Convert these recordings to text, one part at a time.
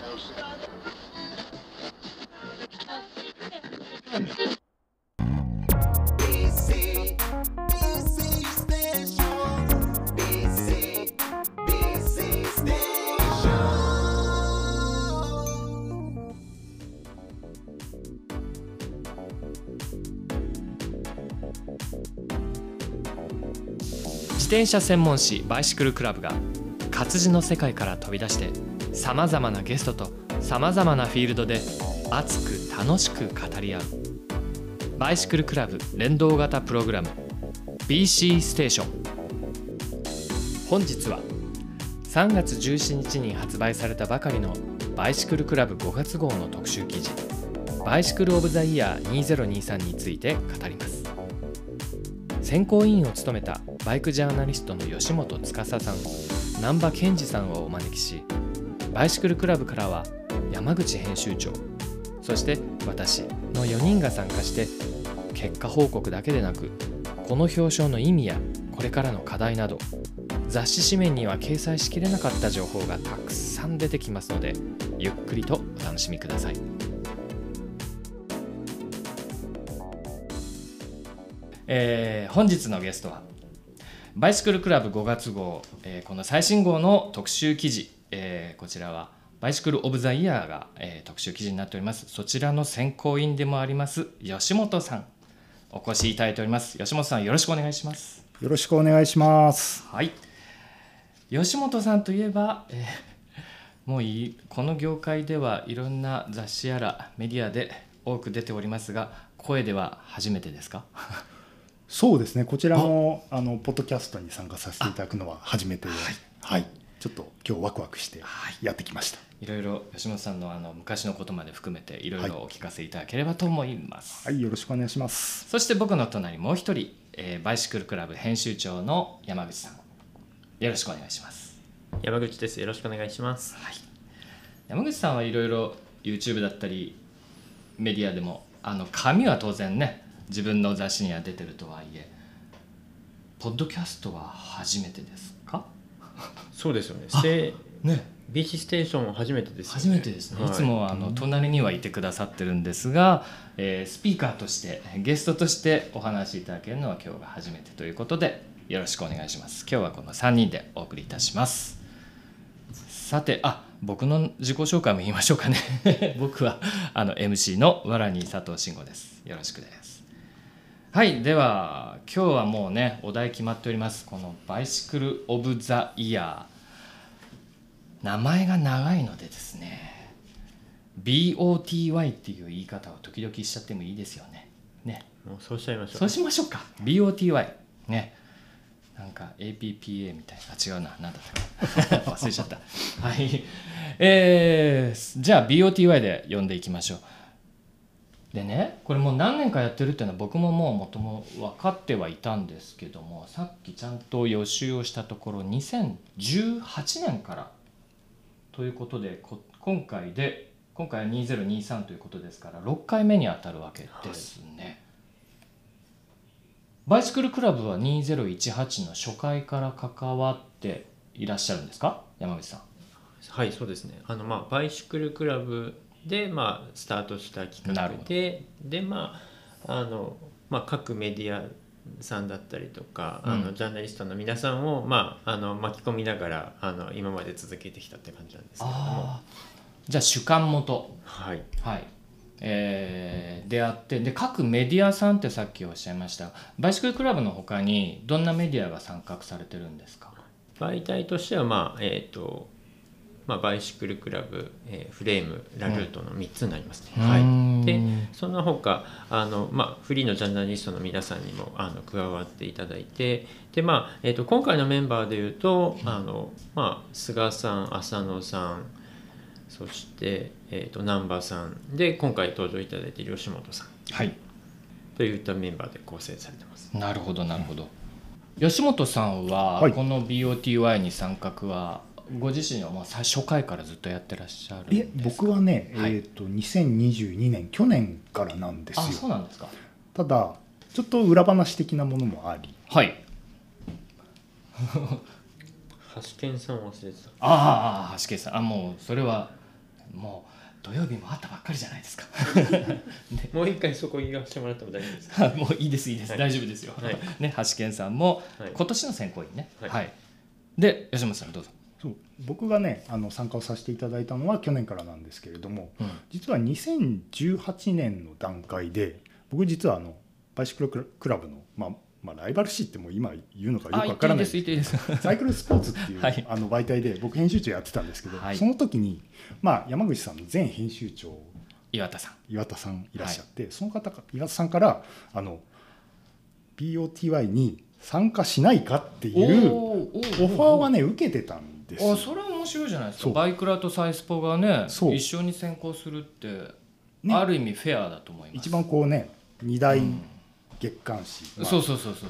自転車専門誌バイシクルクラブが活字の世界から飛び出してさまざまなゲストとさまざまなフィールドで熱く楽しく語り合うバイシクルクラブ連動型プログラム BC ステーション。本日は3月17日に発売されたばかりのバイシクルクラブ5月号の特集記事バイシクルオブザイヤー2023について語ります。選考委員を務めたバイクジャーナリストの吉本司さん、難波健二さんをお招きし、バイシクルクラブからは山口編集長、そして私の4人が参加して、結果報告だけでなく、この表彰の意味やこれからの課題など、雑誌紙面には掲載しきれなかった情報がたくさん出てきますので、ゆっくりとお楽しみください。本日のゲストは、バイシクルクラブ5月号、この最新号の特集記事、こちらはバイシクルオブザイヤーが、特集記事になっております。そちらの選考委員でもあります吉本さん、お越しいただいております。吉本さん、よろしくお願いします。よろしくお願いします。はい、吉本さんといえば、もうこの業界ではいろんな雑誌やらメディアで多く出ておりますが、声では初めてですか？そうですね、こちらもポッドキャストに参加させていただくのは初めてで、はい、ちょっと今日ワクワクしてやってきました。はい、いろいろ吉本さんの昔のことまで含めていろいろお聞かせいただければと思います。はい、よろしくお願いします。そして僕の隣もう一人、バイシクルクラブ編集長の山口さん、よろしくお願いします。山口です、よろしくお願いします。はい、山口さんはいろいろ YouTube だったりメディアでも紙は当然ね、自分の雑誌には出てるとはいえ、ポッドキャストは初めてですか？そうですよね。ね、BC ステーションは初めてですよね。初めてですね。はい、いつも隣にはいてくださってるんですが、スピーカーとしてゲストとしてお話しいただけるのは今日が初めてということで、よろしくお願いします。今日はこの3人でお送りいたします。さて、僕の自己紹介も言いましょうかね。僕はMC のわらに佐藤慎吾です。よろしくです。はい、では今日はもうね、お題決まっております。このバイシクルオブザイヤー、名前が長いのでですね、 BOTY っていう言い方を時々しちゃってもいいですよね。ね、もうそうしちゃいましょう。そうしましょうか。 BOTY ね、なんか APPA みたいな、違うな、なんだったか忘れちゃった。はい、じゃあ BOTY で呼んでいきましょう。でね、これもう何年かやってるっていうのは僕ももう元も分かってはいたんですけども、さっきちゃんと予習をしたところ2018年からということで、今回は2023ということですから6回目に当たるわけですね。はい、バイシクルクラブは2018の初回から関わっていらっしゃるんですか、山口さん。はい、そうですね。バイシクルクラブでスタートしたきっかけで、各メディアさんだったりとか、ジャーナリストの皆さんを、巻き込みながら今まで続けてきたって感じなんですけども。じゃあ主観元、はいはい、出会って、で各メディアさんってさっきおっしゃいました。バイシクルクラブの他にどんなメディアが参画されてるんですか？媒体としてはバイシクルクラブ、フレーム、ラルートの3つになりますね。はい、でその他フリーのジャーナリストの皆さんにも加わっていただいて、で、今回のメンバーでいうと菅さん、浅野さん、そして、南波さんで、今回登場いただいている吉本さん、はい、といったメンバーで構成されてます。なるほどなるほど。吉本さんは、はい、この BOTY に参画はご自身は初回からずっとやってらっしゃるんですか？僕はね、はい、2022年、去年からなんですよ。あ、そうなんですか。ただちょっと裏話的なものもあり、はい。橋健さん忘れてた。ああ、橋健さん、もうそれはもう土曜日もあったばっかりじゃないですかでもう一回そこにいらっしゃってもらっても大丈夫ですかもういいですいいです、はい、大丈夫ですよ、はいね、橋健さんも、はい、今年の選考委員ね、はいはい、で吉本さんどうぞ。そう僕がね参加をさせていただいたのは去年からなんですけれども、うん、実は2018年の段階で僕実はバイシクルクラブの、まあ、ライバル誌ってもう今言うのかよくわからないんですけどサイクルスポーツっていう、はい、媒体で僕編集長やってたんですけど、はい、その時に、まあ、山口さんの前編集長岩田さんいらっしゃって、はい、その方岩田さんからBOTY に参加しないかっていうオファーはね受けてたんですよ。あそれは面白いじゃないですか。バイクラとサイスポがね一緒に選考するって、ね、ある意味フェアだと思います。一番こうね2大、うん月刊誌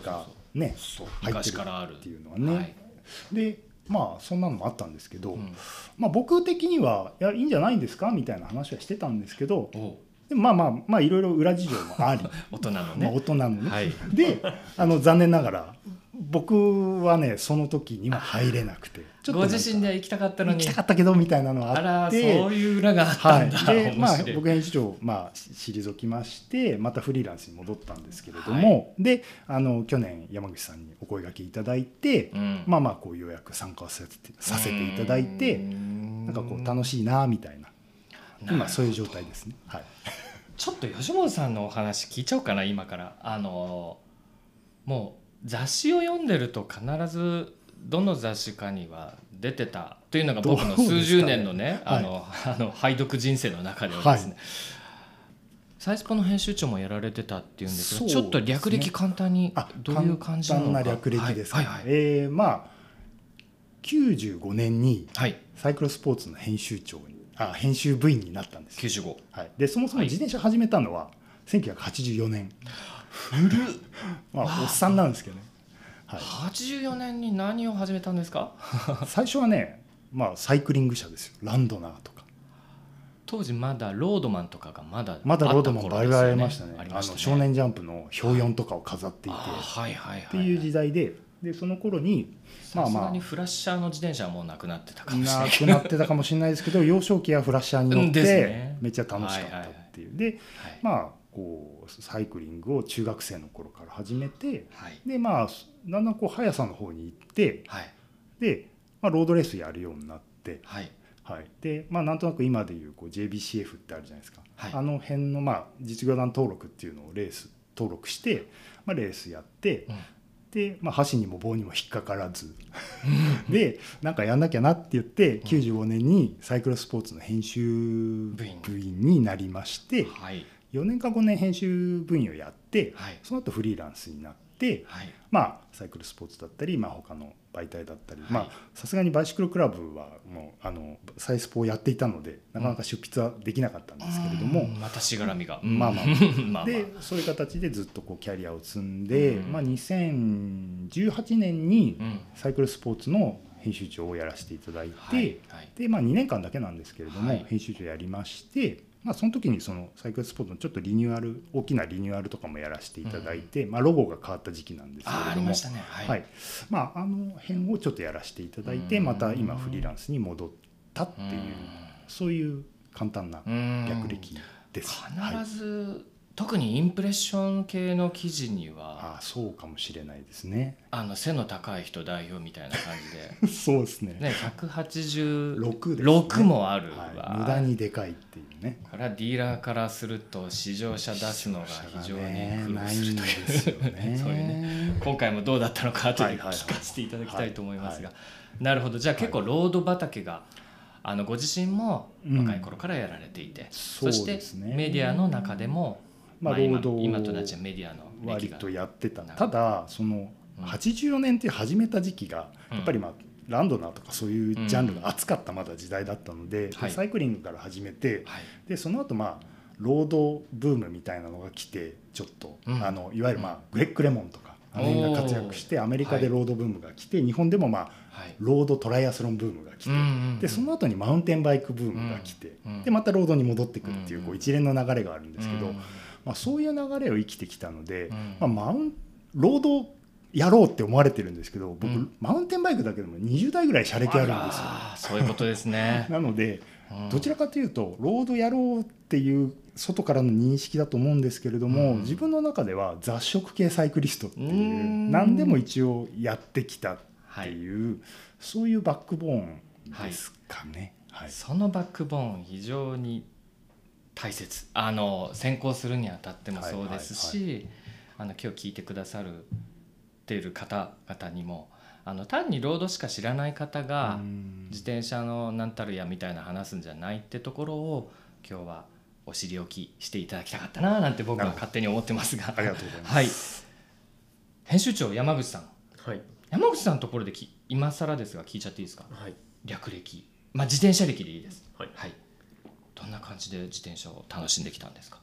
がね昔からあるっていうのはね、はい、でまあそんなのもあったんですけど、うんまあ、僕的にはいやいいんじゃないんですかみたいな話はしてたんですけどでもまあいろいろ裏事情もあり大人のね、まあ、大人のね、はい、で残念ながら僕はねその時には入れなくてちょっとご自身で行きたかったのに行きたかったけどみたいなのがあってあらそういう裏があったんだ、はい、でまあ僕編集長まあ退きましてまたフリーランスに戻ったんですけれども、はい、で去年山口さんにお声掛けいただいて、うん、まあこうようやく参加させていただいてなんかこう楽しいなみたいな今そういう状態ですね、はい、ちょっと吉本さんのお話聞いちゃおうかな今からもう雑誌を読んでると必ずどの雑誌かには出てたというのが僕の数十年の ね、はい、拝読人生の中ではですね、はい、サイスポの編集長もやられてたっていうんですが、ね、ちょっと略歴簡単にどういう感じなのか簡単な略歴ですか、はいはいはいまあ、95年にサイクロスポーツの編集部員になったんです95、はい、でそもそも自転車始めたのは1984年、はい古まあおっさんなんですけどね、はい、84年に何を始めたんですか最初はね、まあ、サイクリング車ですよランドナーとか当時まだロードマンとかがまだロードマンバリバリありましたね少年ジャンプの表4とかを飾っていて、はいはい、っていう時代でその頃にさすがにフラッシャーの自転車はもうなくなってたかもしれないなくなってたかもしれないですけど幼少期はフラッシャーに乗ってめっちゃ楽しかったっていうでまあこうサイクリングを中学生の頃から始めて、はい、でまあだんだんこう速さの方に行って、はい、で、まあ、ロードレースやるようになって、はいはい、でまあなんとなく今でいうこう JBCF ってあるじゃないですか、はい、あの辺のまあ実業団登録っていうのをレース登録して、まあ、レースやって、うん、で、まあ、箸にも棒にも引っかからずでなんかやんなきゃなって言って、うん、95年にサイクロスポーツの編集部員になりまして、はい4年か5年編集部員をやって、はい、その後フリーランスになって、はいまあ、サイクルスポーツだったり、まあ、他の媒体だったりさすがにバイシクルクラブはもうサイスポをやっていたのでなかなか出筆はできなかったんですけれども、うん、またしがらみが、うん、まあまあまあでそういう形でずっとこうキャリアを積んで、うんまあ、2018年にサイクルスポーツの編集長をやらせていただいて、はいはいでまあ、2年間だけなんですけれども、はい、編集長やりましてまあ、その時にそのサイクルスポーツのちょっとリニューアル大きなリニューアルとかもやらせていただいて、うんまあ、ロゴが変わった時期なんですけれども ありましたね、はいはいまあ、あの辺をちょっとやらせていただいてまた今フリーランスに戻ったっていうそういう簡単な略歴です必ず、はい、特にインプレッション系の記事にはそうかもしれないですね背の高い人代表みたいな感じでそうですね、ね186ですね、もあるわ、はい、無駄にでかいっていうねからディーラーからすると試乗車出すのが非常に苦労するというですよねそういうね今回もどうだったのか後で聞かせていただきたいと思いますが、はいはい、なるほどじゃあ結構ロード畑が、はいご自身も若い頃からやられていて、うん そうですね、そしてメディアの中でもまあ、今となっちゃうメディアの割とやってたただその84年って始めた時期がやっぱりまあランドナーとかそういうジャンルが熱かったまだ時代だったのでサイクリングから始めてでその後まあロードブームみたいなのが来てちょっといわゆるまあグレッグ・レモンとかあの辺が活躍してアメリカでロードブームが来て日本でもまあロードトライアスロンブームが来てでその後にマウンテンバイクブームが来てでまたロードに戻ってくるっていうこう一連の流れがあるんですけどまあ、そういう流れを生きてきたので、うんまあ、ロードやろうって思われてるんですけど、僕、うん、マウンテンバイクだけでも20台ぐらい車歴あるんですよ。そういうことですねなので、うん、どちらかというとロードやろうっていう外からの認識だと思うんですけれども、うん、自分の中では雑食系サイクリストっていう、何でも一応やってきたっていう、はい、そういうバックボーンですかね、はいはい、そのバックボーン非常に大切、選考するにあたってもそうですし、はいはいはい、今日聞いてくださるている方々にも、単にロードしか知らない方が自転車の何たるやみたいな話すんじゃないってところを今日はお知りおきしていただきたかったななんて僕は勝手に思ってますが、ありがとうございます、はい、編集長山口さん、はい、山口さんのところで今更ですが聞いちゃっていいですか、はい、略歴、自転車歴でいいです、はいはい、どんな感じで自転車を楽しんできたんですか。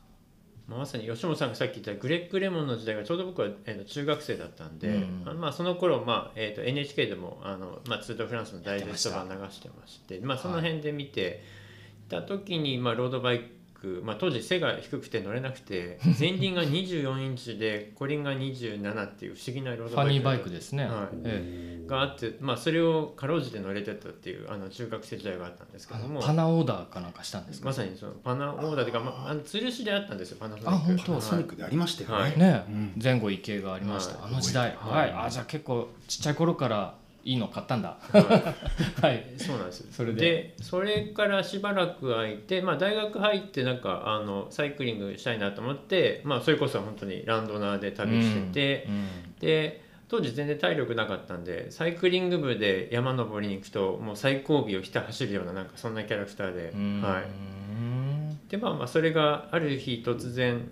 まさに吉本さんがさっき言ったグレッグ・レモンの時代がちょうど僕は中学生だったんで、うんその頃、NHK でもツール・ド・フランスのダイジェストが流してまして、その辺で見てた時に、ロードバイク、当時背が低くて乗れなくて前輪が24インチで後輪が27っていう不思議なロードバイクファニーバイクですね、はいがあって、それをかろうじて乗れてたっていう中学生時代があったんですけども、パナオーダーかなんかしたんですか。まさにそのパナオーダーというか吊るしであったんですよ、パナソニック。本当パナソニックでありましたよね、はいねうん、前後異形がありました、はい、あの時代、はいはい、じゃあ結構ちっちゃい頃からいいの買ったんだ、はいはい、そうなんですよ。でそれからしばらく空いて、大学入ってなんかサイクリングしたいなと思って、それこそ本当にランドナーで旅してて、うんうん、で当時全然体力なかったんでサイクリング部で山登りに行くともう最後尾をひた走るようななんかそんなキャラクターで、はい、でそれがある日突然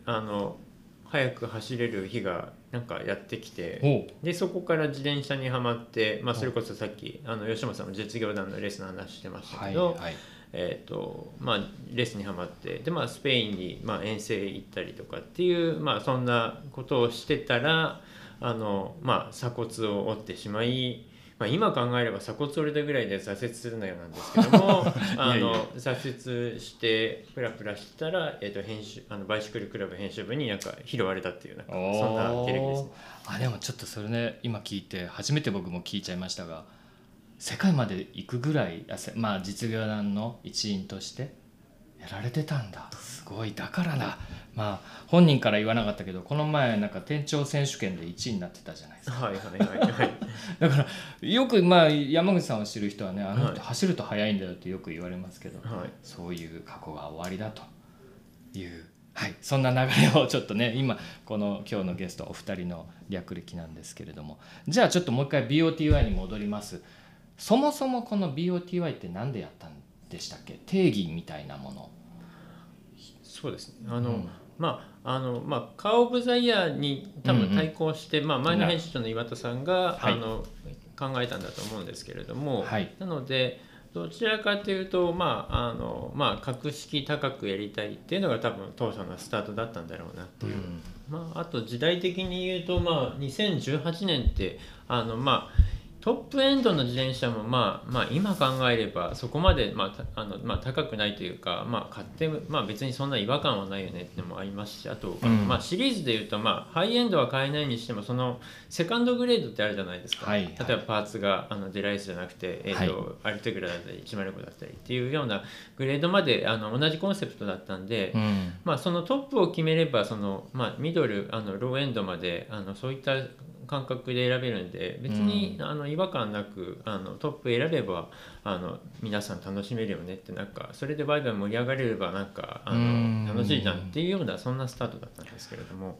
早く走れる日がなんかやってきて、でそこから自転車にはまって、それこそさっき吉本さんの実業団のレースの話してましたけど、はいはいレースにはまってで、スペインに遠征行ったりとかっていう、そんなことをしてたら鎖骨を折ってしまい、今考えれば鎖骨折れたぐらいで挫折するのよなんですけども挫折してプラプラしてたら、バイシクルクラブ編集部になんか拾われたっていうなんかそんな経歴ですね。でもちょっとそれね今聞いて初めて僕も聞いちゃいましたが、世界まで行くぐらい実業団の一員としてやられてたんだ。すごい。だからだ本人から言わなかったけどこの前なんか店長選手権で1位になってたじゃないですか。はいはいはいはいだからよく山口さんを知る人はね人走ると速いんだよってよく言われますけど、はい、そういう過去が終わりだという、はい、そんな流れをちょっとね今日のゲストお二人の略歴なんですけれども、じゃあちょっともう一回 BOTY に戻ります。そもそもこの BOTY って何でやったんでしたっけ。定義みたいなもの。そうですねカーオブザイヤーに多分対抗して、前の編集長の岩田さんが、はい、考えたんだと思うんですけれども、はい、なのでどちらかというと、格式高くやりたいっていうのが多分当初のスタートだったんだろうなっていう、あと時代的に言うと、2018年ってトップエンドの自転車も今考えればそこまで高くないというか買って別にそんな違和感はないよねってのもありますし、あとシリーズでいうとハイエンドは買えないにしてもそのセカンドグレードってあるじゃないですか、はいはい、例えばパーツがデライスじゃなくて、はい、アルテグラだったり105だったりっていうようなグレードまで同じコンセプトだったんで、そのトップを決めればその、ミドルローエンドまでそういった感覚で選べるんで別に違和感なくトップ選べば皆さん楽しめるよねって、なんかそれでバイバイ盛り上がれればなんか楽しいじゃんっていうようなそんなスタートだったんですけれども、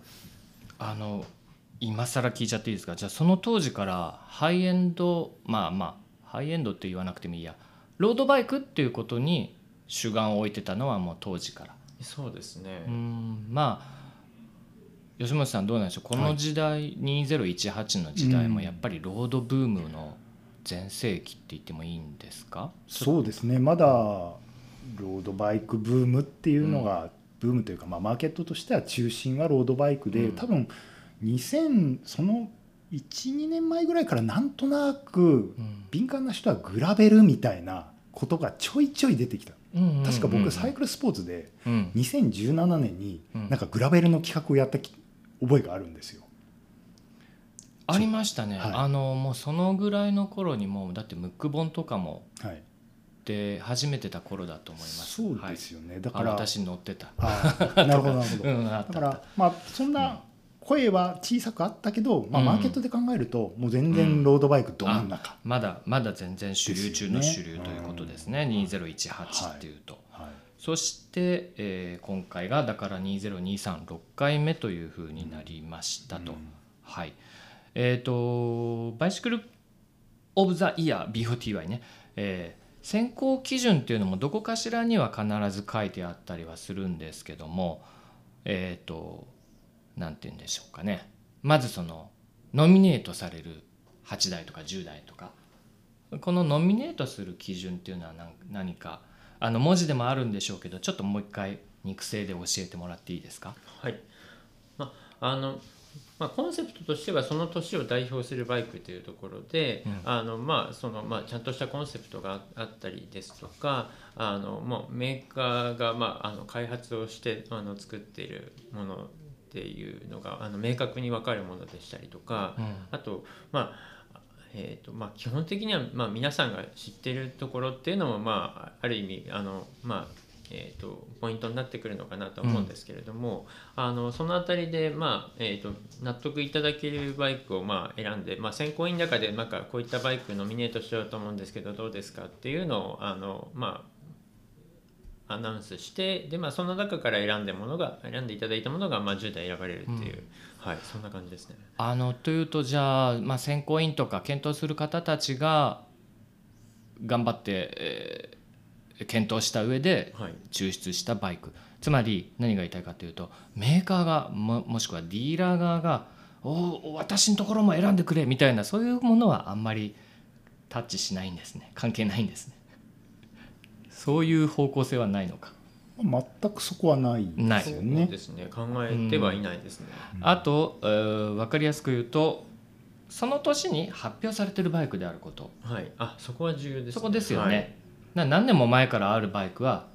今更聞いちゃっていいですか。じゃあその当時からハイエンドハイエンドって言わなくてもいいや、ロードバイクっていうことに主眼を置いてたのはもう当時から。そうですね。吉本さんどうなんでしょう。この時代2018の時代もやっぱりロードブームの全盛期って言ってもいいんですか。そうですね。まだロードバイクブームっていうのが、ブームというか、マーケットとしては中心はロードバイクで、多分その 1,2 年前ぐらいからなんとなく敏感な人はグラベルみたいなことがちょいちょい出てきた。確か僕サイクルスポーツで2017年になんかグラベルの企画をやった覚えがあるんですよ。ありましたね、はい、もうそのぐらいの頃にもうだってムック本とかもで始めてた頃だと思います。そうですよね、はい、だから私乗ってた。なるほどなるほど、うん、だからまあそんな声は小さくあったけど、うん、まあ、マーケットで考えるともう全然ロードバイクど真ん中、うん、まだ全然主流中の主流ということですね、うん、2018っていうと、はいはい、そして、今回がだから20236回目というふうになりましたと、うん、はい、バイシクルオブザイヤー BOTY ね、選考基準っていうのもどこかしらには必ず書いてあったりはするんですけども、なんて言うんでしょうかね、まずそのノミネートされる8台とか10台とか、このノミネートする基準っていうのは何か文字でもあるんでしょうけど、ちょっともう一回肉声で教えてもらっていいですか。はい、コンセプトとしてはその年を代表するバイクというところで、うん、ちゃんとしたコンセプトがあったりですとか、メーカーが、開発をして作っているものっていうのが明確に分かるものでしたりとか、うん、あと基本的には、皆さんが知っているところっていうのも、ある意味ポイントになってくるのかなと思うんですけれども、うん、そのあたりで、納得いただけるバイクを選んで、選考委員の中でこういったバイクノミネートしようと思うんですけどどうですかっていうのをアナウンスして、で、その中から選んでいただいたものが、10台選ばれるっていう、うん、はい、そんな感じですね。というと、じゃあ、選考委員とか検討する方たちが頑張って、検討した上で抽出したバイク、はい、つまり何が言いたいかというと、メーカーが もしくはディーラー側が私のところも選んでくれみたいな、そういうものはあんまりタッチしないんですね。関係ないんですね。そういう方向性はないのか。全くそこはないですよね。そうですね、考えてはいないですね、うん、あと、分かりやすく言うと、その年に発表されてるバイクであること、はい、そこは重要ですね。そこですよね、はい、何年も前からあるバイクは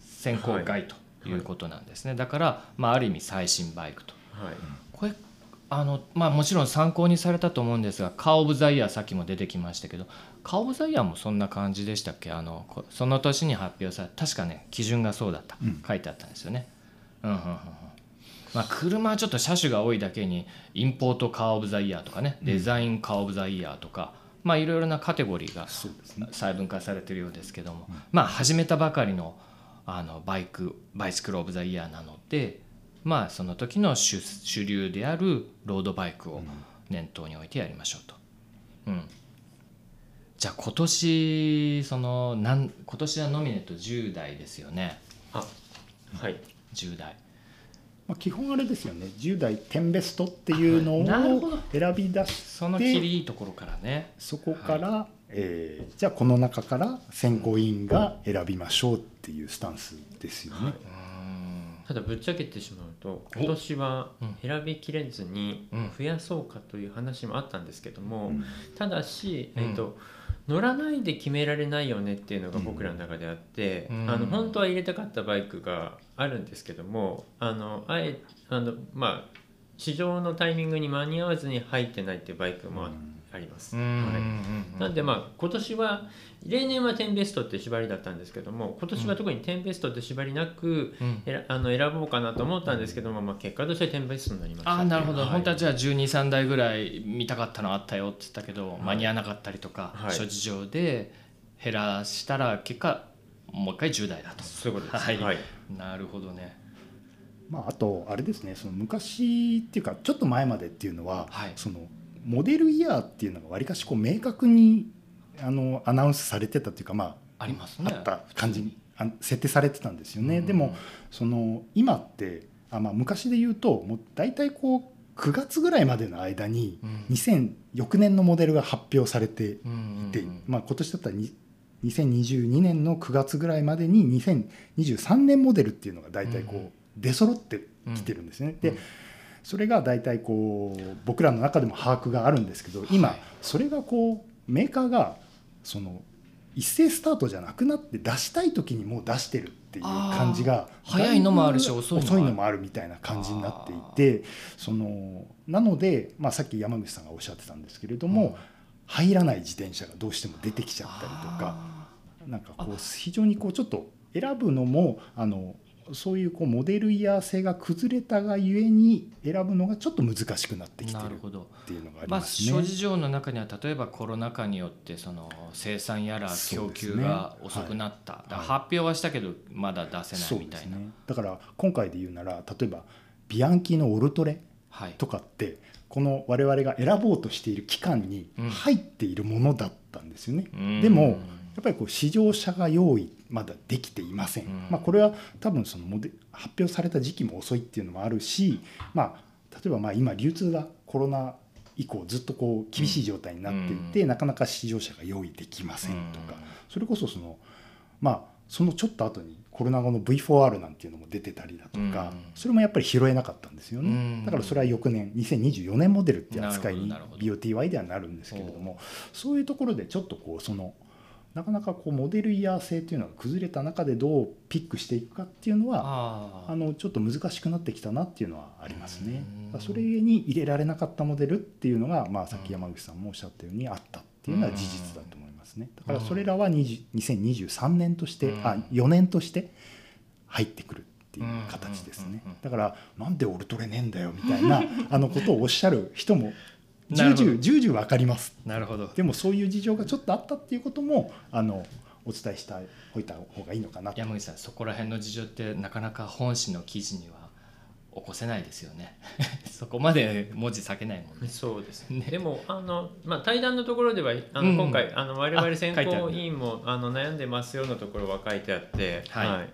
選考外ということなんですね、はいはい、だから、ある意味最新バイクと、はい、これもちろん参考にされたと思うんですが、カー・オブ・ザ・イヤーさっきも出てきましたけど、カー・オブ・ザ・イヤーもそんな感じでしたっけ。その年に発表された、確かね、基準がそうだった、うん、書いてあったんですよね、うんうんうんうん、車はちょっと車種が多いだけに、インポート・カー・オブ・ザ・イヤーとかね、デザイン・カー・オブ・ザ・イヤーとか、いろいろなカテゴリーが細分化されているようですけども、始めたばかりのバイシクルオブザイヤーなので、その時の主流であるロードバイクを念頭に置いてやりましょうと、うん、じゃあ今年今年はノミネート10台ですよね。はい、10台、基本あれですよね、10代10ベストっていうのを選び出して、その切りいいところからね、そこから、はい、じゃあこの中から選考委員が選びましょうっていうスタンスですよね、はい、ただぶっちゃけてしまうと、今年は選びきれずに増やそうかという話もあったんですけども、うん、ただし、乗らないで決められないよねっていうのが僕らの中であって、うん、本当は入れたかったバイクがあるんですけども、市場のタイミングに間に合わずに入ってないっていうバイクもあります、はい、なんで今年は、例年は10ベストって縛りだったんですけども、今年は特に10ベストって縛りなく、うん、選ぼうかなと思ったんですけども、結果として10ベストになりました。なるほど、はい、本当はじゃあ12、3台ぐらい見たかったのあったよって言ったけど、はい、間に合わなかったりとか、はい、諸事情で減らしたら結果もう一回10台だと。そういうことです、はいはい、なるほどね。あとあれですね、その昔っていうかちょっと前までっていうのは、はい、モデルイヤーっていうのがわりかし明確にアナウンスされてたというか、ありますね、あった感じに設定されてたんですよね、うん、でも今って昔で言うともう大体9月ぐらいまでの間に、うん、翌年のモデルが発表されていて、今年だったら2022年の9月ぐらいまでに2023年モデルっていうのが大体出揃ってきてるんですね、うんうん、でそれが大体僕らの中でも把握があるんですけど、今それがメーカーが一斉スタートじゃなくなって出したい時にもう出してるっていう感じが、早いのもあるし遅いのもあるみたいな感じになっていて、そのなので、まあ、さっき山口さんがおっしゃってたんですけれども、うん、入らない自転車がどうしても出てきちゃったりとか、なんかこう非常にこうちょっと選ぶのもそういうこうモデルイヤー性が崩れたがゆえに選ぶのがちょっと難しくなってきてるっていうのがありますね。まあ、諸事情の中には例えばコロナ禍によってその生産やら供給が遅くなった、だから発表はしたけどまだ出せないみたいな、だから今回で言うなら例えばビアンキのオルトレとかって、はい、この我々が選ぼうとしている期間に入っているものだったんですよね、うん、でもやっぱりこう試乗車が用意まだできていません、うん、まあ、これは多分その発表された時期も遅いっていうのもあるし、まあ、例えばまあ今流通がコロナ以降ずっとこう厳しい状態になっていて、うん、なかなか試乗車が用意できませんとか、うん、それこそまあ、そのちょっと後にコロナ後の V4R なんていうのも出てたりだとか、うん、それもやっぱり拾えなかったんですよね、うん、だからそれは翌年2024年モデルっていう扱いに BOTY ではなるんですけれども、そういうところでちょっとこうなかなかこうモデルイヤー性というのが崩れた中でどうピックしていくかっていうのはちょっと難しくなってきたなっていうのはありますね。それに入れられなかったモデルっていうのが、まあ、さっき山口さんもおっしゃったようにあったっていうのは事実だと思いますね。だからそれらは2023年として4年として入ってくるっていう形ですね。だからなんでオルトレねえんだよみたいなことをおっしゃる人も重々分かります。なるほど。でもそういう事情がちょっとあったっていうこともお伝えしておいた方がいいのかなと。山口さん、そこら辺の事情ってなかなか本誌の記事には起こせないですよねそこまで文字避けないもんね。そうですねでもまあ、対談のところでは今回我々選考委員も悩んでますよのところは書いてあって、はいはい、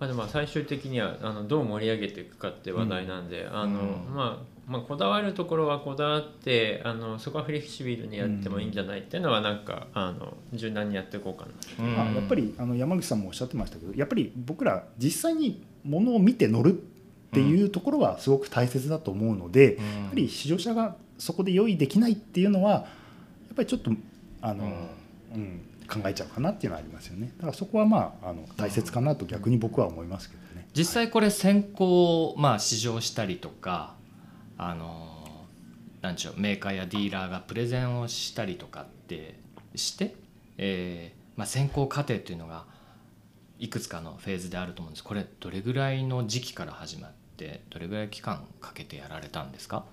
まあ、でも最終的にはどう盛り上げていくかって話題なんで、うん、まあこだわるところはこだわってそこはフレキシビルにやってもいいんじゃないっていうのはなんか柔軟にやっていこうかな、うん、まあ、やっぱり山口さんもおっしゃってましたけど、やっぱり僕ら実際にものを見て乗るっていうところはすごく大切だと思うので、うん、やはり試乗車がそこで用意できないっていうのはやっぱりちょっとうん、うん、考えちゃうかなっていうのはありますよね。だからそこはまあ大切かなと逆に僕は思いますけどね。実際これ先行、まあ、試乗したりとかなんちゅうメーカーやディーラーがプレゼンをしたりとかってして、まあ、選考過程というのがいくつかのフェーズであると思うんです。これどれぐらいの時期から始まってどれぐらい期間かけてやられたんですか？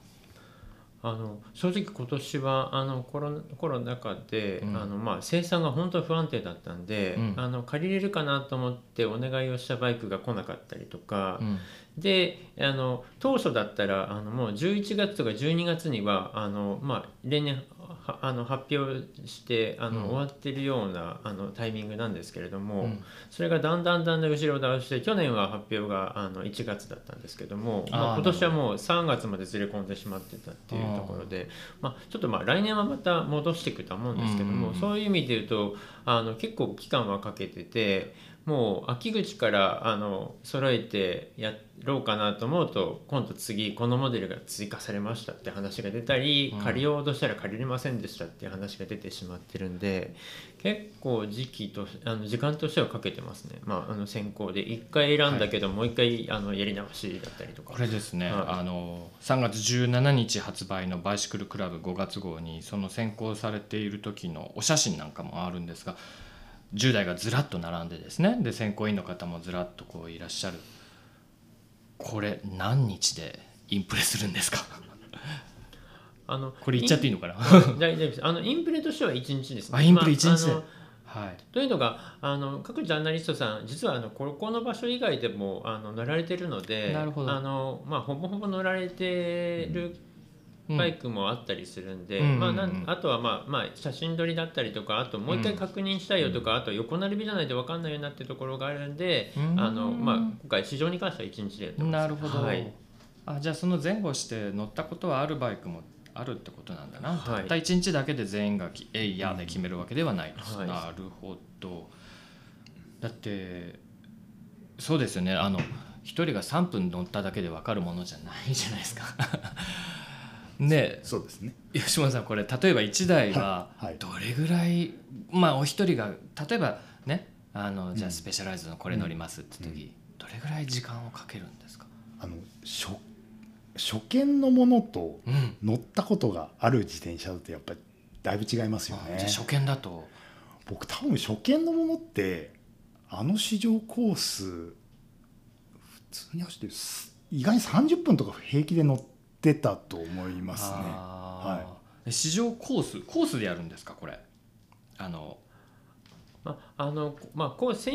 正直今年はコロナ禍で、うん、まあ、生産が本当不安定だったんで、うん、借りれるかなと思ってお願いをしたバイクが来なかったりとか、うん、で当初だったらもう11月とか12月にはまあ、例年発表してうん、終わってるようなタイミングなんですけれども、うん、それがだんだん後ろ倒して、去年は発表が1月だったんですけども、まあ、今年はもう3月までずれ込んでしまってたっていうところで、まあ、ちょっとまあ来年はまた戻していくと思うんですけども、うん、そういう意味でいうと結構期間はかけてて、もう秋口から揃えてやろうかなと思うと、今度次このモデルが追加されましたって話が出たり、うん、借りようとしたら借りれませんでしたって話が出てしまってるんで、結構時間としてはかけてますね。まあ、選考で1回選んだけど、はい、もう1回やり直しだったりとか。これですね、はい、3月17日発売のバイシクルクラブ5月号にその選考されている時のお写真なんかもあるんですが、10台がずらっと並んでですね、で選考委員の方もずらっとこういらっしゃる。これ何日でインプレするんですか？これ言っちゃっていいのかな？大丈夫です。インプレとしては1日ですね。インプレ1日で、はい、というのが各ジャーナリストさん実はここの場所以外でも乗られてるので、なるほど。まあ、ほぼほぼ乗られてる、うん、バイクもあったりするんで、まあ、あとはまあ写真撮りだったりとか、あともう一回確認したいよとか、あと横並びじゃないと分かんないようになってるところがあるんで、まあ、今回試乗に関しては1日でやってます。なるほど、はい、じゃあその前後して乗ったことはあるバイクもあるってことなんだな、はい、たった1日だけで全員が「えいや」で決めるわけではないです、はい、なるほど。だってそうですよね、1人が3分乗っただけで分かるものじゃないじゃないですかね、そうですね。吉村さん、これ例えば1台はどれぐらい、はいはい、まあお一人が例えばね、じゃあスペシャライズのこれ乗りますって時、どれぐらい時間をかけるんですか？初見のものと乗ったことがある自転車だとやっぱりだいぶ違いますよね。じゃあ初見だと僕多分初見のものって試乗コース普通に走ってる意外に30分とか平気で乗ってたと思いますね。はい、試乗コースでやるんですかこれ？専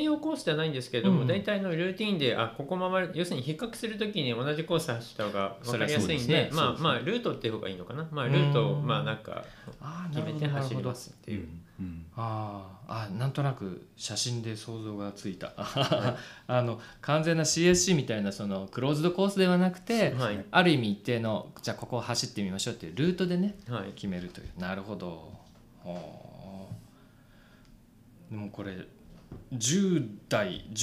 用コースではないんですけれども、大体のルーティンでここ回る、要するに比較するときに同じコース走った方が分かりやすいんで、ルートっていう方がいいのかな、ルートをなんか決めて走りますっていう。なんとなく写真で想像がついた。完全な CSC みたいなそのクローズドコースではなくて、はい、ある意味一定のじゃあここを走ってみましょうっていうルートでね、はい、決めるという。なるほど。でもこれ10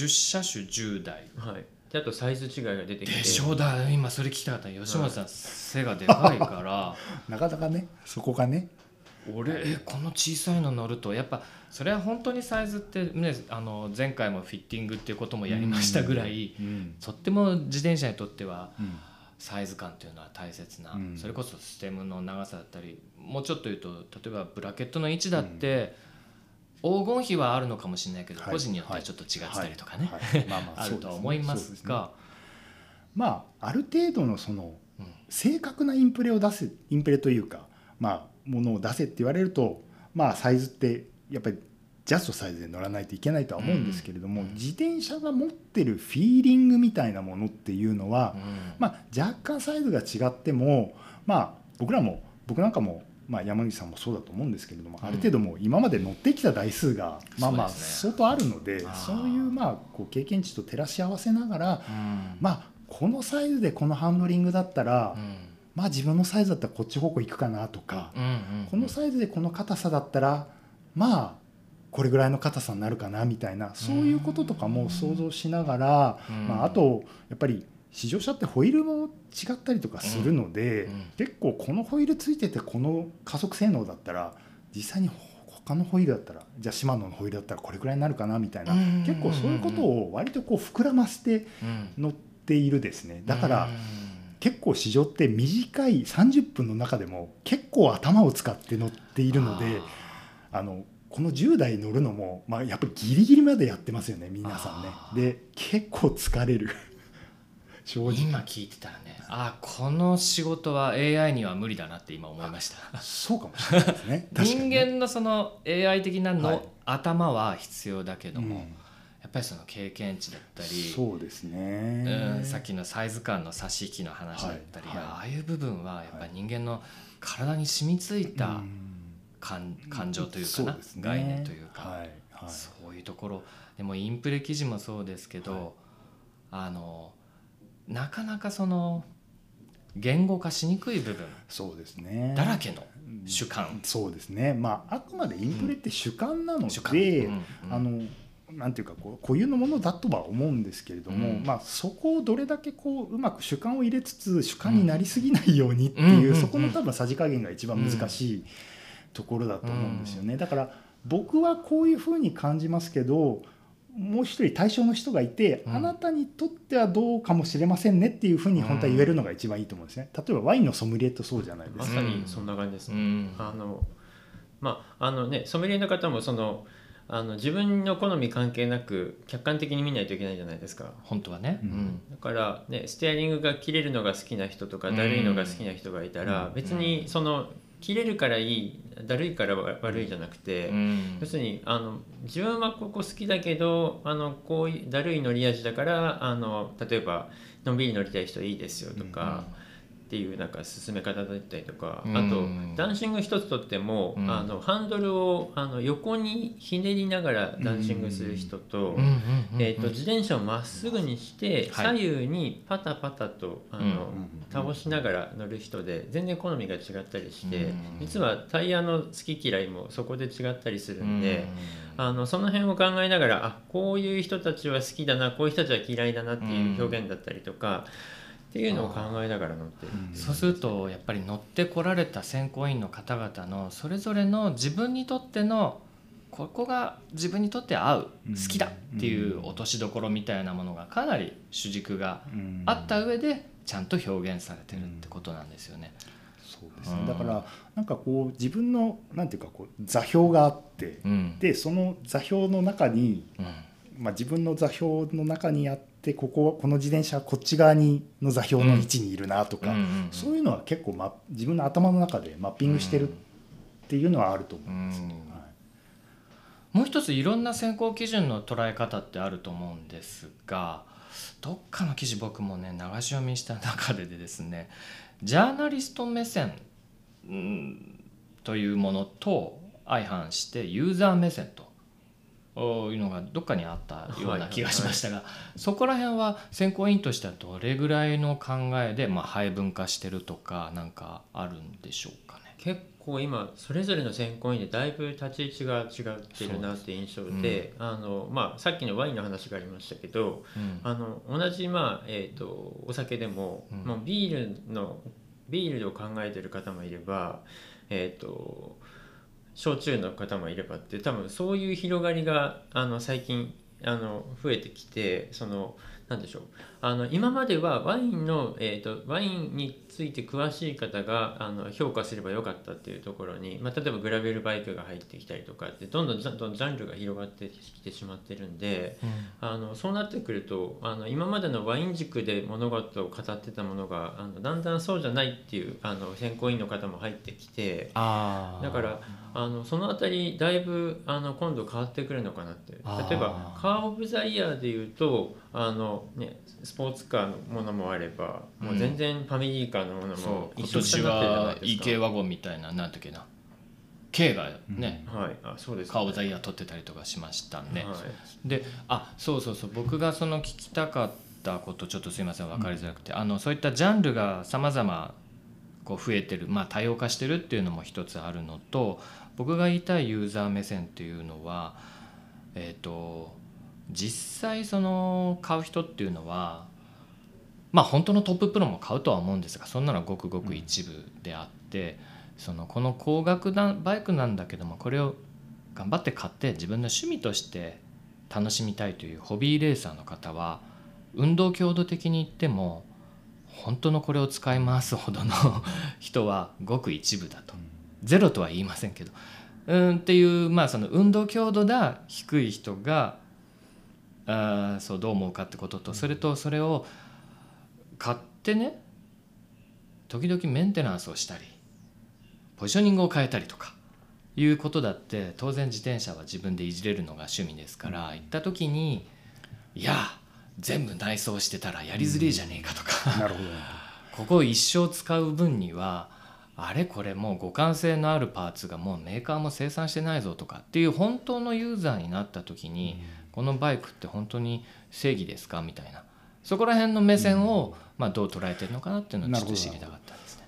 車種10台、はい、あとサイズ違いが出てきてでしょうだ。今それ聞きたかった。吉村さん、はい、背がでかいからなかなかねそこがね、俺この小さいの乗るとやっぱそれは本当にサイズって、ね、前回もフィッティングっていうこともやりましたぐらい、とっても自転車にとっては、サイズ感というのは大切な、それこそステムの長さだったり、もうちょっと言うと例えばブラケットの位置だって、黄金比はあるのかもしれないけど、個人によってはちょっと違ったりとかね、あると思いますが、まあある程度のその正確なインプレというか、ものを出せって言われると、サイズってやっぱりジャストサイズで乗らないといけないとは思うんですけれども、自転車が持ってるフィーリングみたいなものっていうのは、若干サイズが違っても、僕なんかも山口さんもそうだと思うんですけれども、ある程度もう今まで乗ってきた台数が相当あるので、そういう経験値と照らし合わせながら、このサイズでこのハンドリングだったら自分のサイズだったらこっち方向行くかなとか、このサイズでこの硬さだったらこれぐらいの硬さになるかなみたいな、そういうこととかも想像しながら、あとやっぱり試乗車ってホイールも違ったりとかするので、結構このホイールついててこの加速性能だったら実際に他のホイールだったらじゃあシマノのホイールだったらこれくらいになるかなみたいな、結構そういうことを割と膨らませて乗っているですね。だから結構試乗って短い30分の中でも結構頭を使って乗っているので、この10台乗るのも、やっぱりギリギリまでやってますよね皆さんね。で結構疲れる。今聞いてたらね、この仕事は AI には無理だなって今思いました。そうかもしれないですね。人間のその AI 的なの、頭は必要だけども、やっぱりその経験値だったり、そうですね、さっきのサイズ感の差し引きの話だったり、ああいう部分はやっぱり人間の体に染みついた感情というかな、概念というか、そういうところでもインプレ記事もそうですけど、なかなかその言語化しにくい部分、そうですね、だらけの主観、そうですね、あくまでインプレって主観なので、なんていうか固有のものだとは思うんですけれども、そこをどれだけうまく主観を入れつつ主観になりすぎないようにっていう、そこの多分さじ加減が一番難しいところだと思うんですよね。だから僕はこういうふうに感じますけど、もう一人対象の人がいて、あなたにとってはどうかもしれませんねっていうふうに本当は言えるのが一番いいと思うんですね。例えばワインのソムリエとそうじゃないですか。まさにそんな感じですね。ソムリエの方も自分の好み関係なく客観的に見ないといけないじゃないですか本当はね、だから、ステアリングが切れるのが好きな人とかだるいのが好きな人がいたら、別にその切れるからいいだるいから悪いじゃなくて、要するに自分はここ好きだけどこういうだるい乗り味だから例えばのんびり乗りたい人いいですよとか、っていうなんか進め方だったりとか、あとダンシング一つとっても、ハンドルを横にひねりながらダンシングする人と、自転車をまっすぐにして左右にパタパタと倒しながら乗る人で全然好みが違ったりして、実はタイヤの好き嫌いもそこで違ったりするんで、その辺を考えながらこういう人たちは好きだな、こういう人たちは嫌いだなっていう表現だったりとかっっていうのを考えながら乗ってる。そうするとやっぱり乗ってこられた選考委員の方々のそれぞれの自分にとってのここが自分にとって合う、好きだっていう落としどころみたいなものがかなり主軸があった上でちゃんと表現されてるってことなんですよね。そうですね、だからなんかこう自分のなんていうかこう座標があって、うん、でその座標の中に、うん、まあ、自分の座標の中にあってこの自転車はこっち側にの座標の位置にいるなとか、うんうんうんうん、そういうのは結構、自分の頭の中でマッピングしてるっていうのはあると思うんですよね。うんうん、もう一ついろんな選考基準の捉え方ってあると思うんですが、どっかの記事僕もね流し読みした中でですね、ジャーナリスト目線というものと相反してユーザー目線というのがどっかにあったような気がしましたが、そこら辺は選考委員としてはどれぐらいの考えで、配分化してるとかなんかあるんでしょうかね。結構今それぞれの選考委員でだいぶ立ち位置が違ってるなって印象で、うん、さっきのワインの話がありましたけど、うん、同じ、お酒でも、うん、ビールを考えてる方もいれば、焼酎の方もいればって、多分そういう広がりが最近増えてきて、そのなんでしょう、今まではワインについて詳しい方が評価すればよかったっていうところに、例えばグラベルバイクが入ってきたりとかってどんどんジャンルが広がってきてしまってるんで、うん、そうなってくると今までのワイン軸で物事を語ってたものがだんだんそうじゃないっていう選考委員の方も入ってきて、だからそのあたりだいぶ今度変わってくるのかなって。例えばカー・オブ・ザ・イヤーでいうとスポーツカーのものもあれば、もう全然ファミリーカーのものも一緒になってるじゃないですか。今年は EK ワゴンみたいな、なんだっけな K がね、うん、はい、あ、そうですね、カー・オブ・ザ・イヤー取ってたりとかしましたね、はい、で、そう僕がその聞きたかったこと、ちょっとすいません分かりづらくて、そういったジャンルが様々こう増えてる、多様化してるっていうのも一つあるのと、僕が言いたいユーザー目線っていうのは実際その買う人っていうのは、本当のトッププロも買うとは思うんですが、そんなのはごくごく一部であって、この高額なバイクなんだけども、これを頑張って買って自分の趣味として楽しみたいというホビーレーサーの方は、運動強度的に言っても本当のこれを使い回すほどの人はごく一部だと、ゼロとは言いませんけどっていう、その運動強度が低い人がどう思うかってことと、それとそれを買ってね、時々メンテナンスをしたりポジショニングを変えたりとかいうことだって、当然自転車は自分でいじれるのが趣味ですから、行った時にいや全部内装してたらやりづれえじゃねえかとか、なるほどここを一生使う分にはあれこれもう互換性のあるパーツがもうメーカーも生産してないぞとかっていう、本当のユーザーになった時に、このバイクって本当に正義ですかみたいな、そこら辺の目線をどう捉えてるのかなっていうのをちょっと知りたかったですね。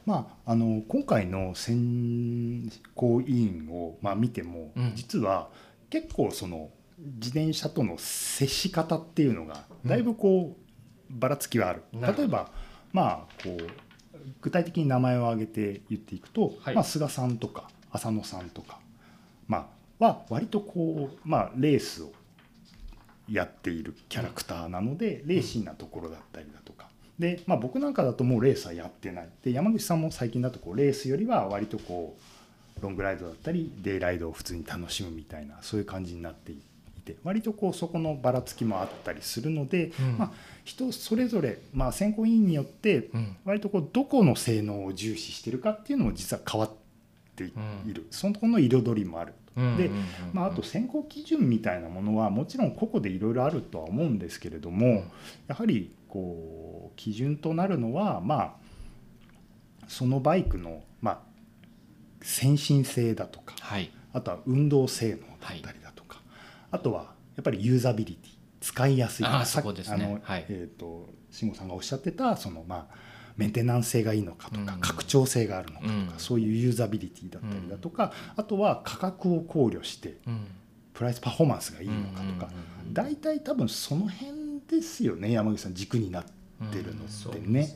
今回の選考委員を見ても、実は結構その自転車との接し方っていうのがだいぶばらつきはある。例えば具体的に名前を挙げて言っていくと、菅さんとか浅野さんとか、は割とレースをやっているキャラクターなので、レーシーなところだったりだとかで、僕なんかだともうレースはやってないで、山口さんも最近だとレースよりは割とロングライドだったりデイライドを普通に楽しむみたいな、そういう感じになっていて、割とそこのばらつきもあったりするので、人それぞれ、選考委員によって割とどこの性能を重視してるかっていうのも実は変わっている、そのところの彩りもある。であと選考基準みたいなものはもちろん個々でいろいろあるとは思うんですけれども、やはり基準となるのは、そのバイクの先進性だとか、あとは運動性能だったりだとか、あとはやっぱりユーザビリティ、使いやすい、慎吾さんがおっしゃってたメンテナンス性がいいのかとか、拡張性があるのかとか、そういうユーザビリティだったりだとか、あとは価格を考慮してプライスパフォーマンスがいいのかとか、大体多分その辺ですよね、山口さん軸になっってるのってね。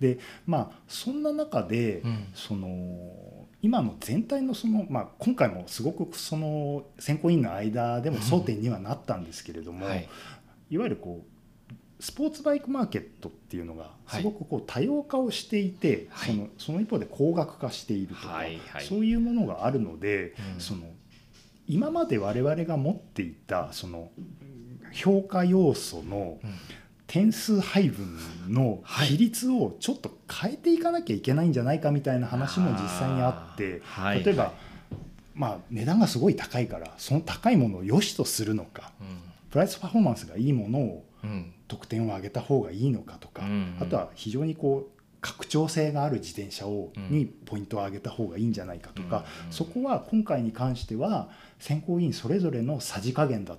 でまあそんな中で、うん、その今の全体のその、まあ、今回もすごくその選考委員の間でも争点にはなったんですけれども、うんはい、いわゆるこうスポーツバイクマーケットっていうのがすごくこう多様化をしていて、はい、その一方で高額化しているとか、はいはい、そういうものがあるので、うん、その今まで我々が持っていたその評価要素の、うん点数配分の比率をちょっと変えていかなきゃいけないんじゃないかみたいな話も実際にあって、はい、例えば、はいまあ、値段がすごい高いからその高いものを良しとするのか、うん、プライスパフォーマンスがいいものを、うん、得点を上げた方がいいのかとか、うんうん、あとは非常にこう拡張性がある自転車をにポイントを上げた方がいいんじゃないかとか、うんうん、そこは今回に関しては選考委員それぞれのさじ加減だっ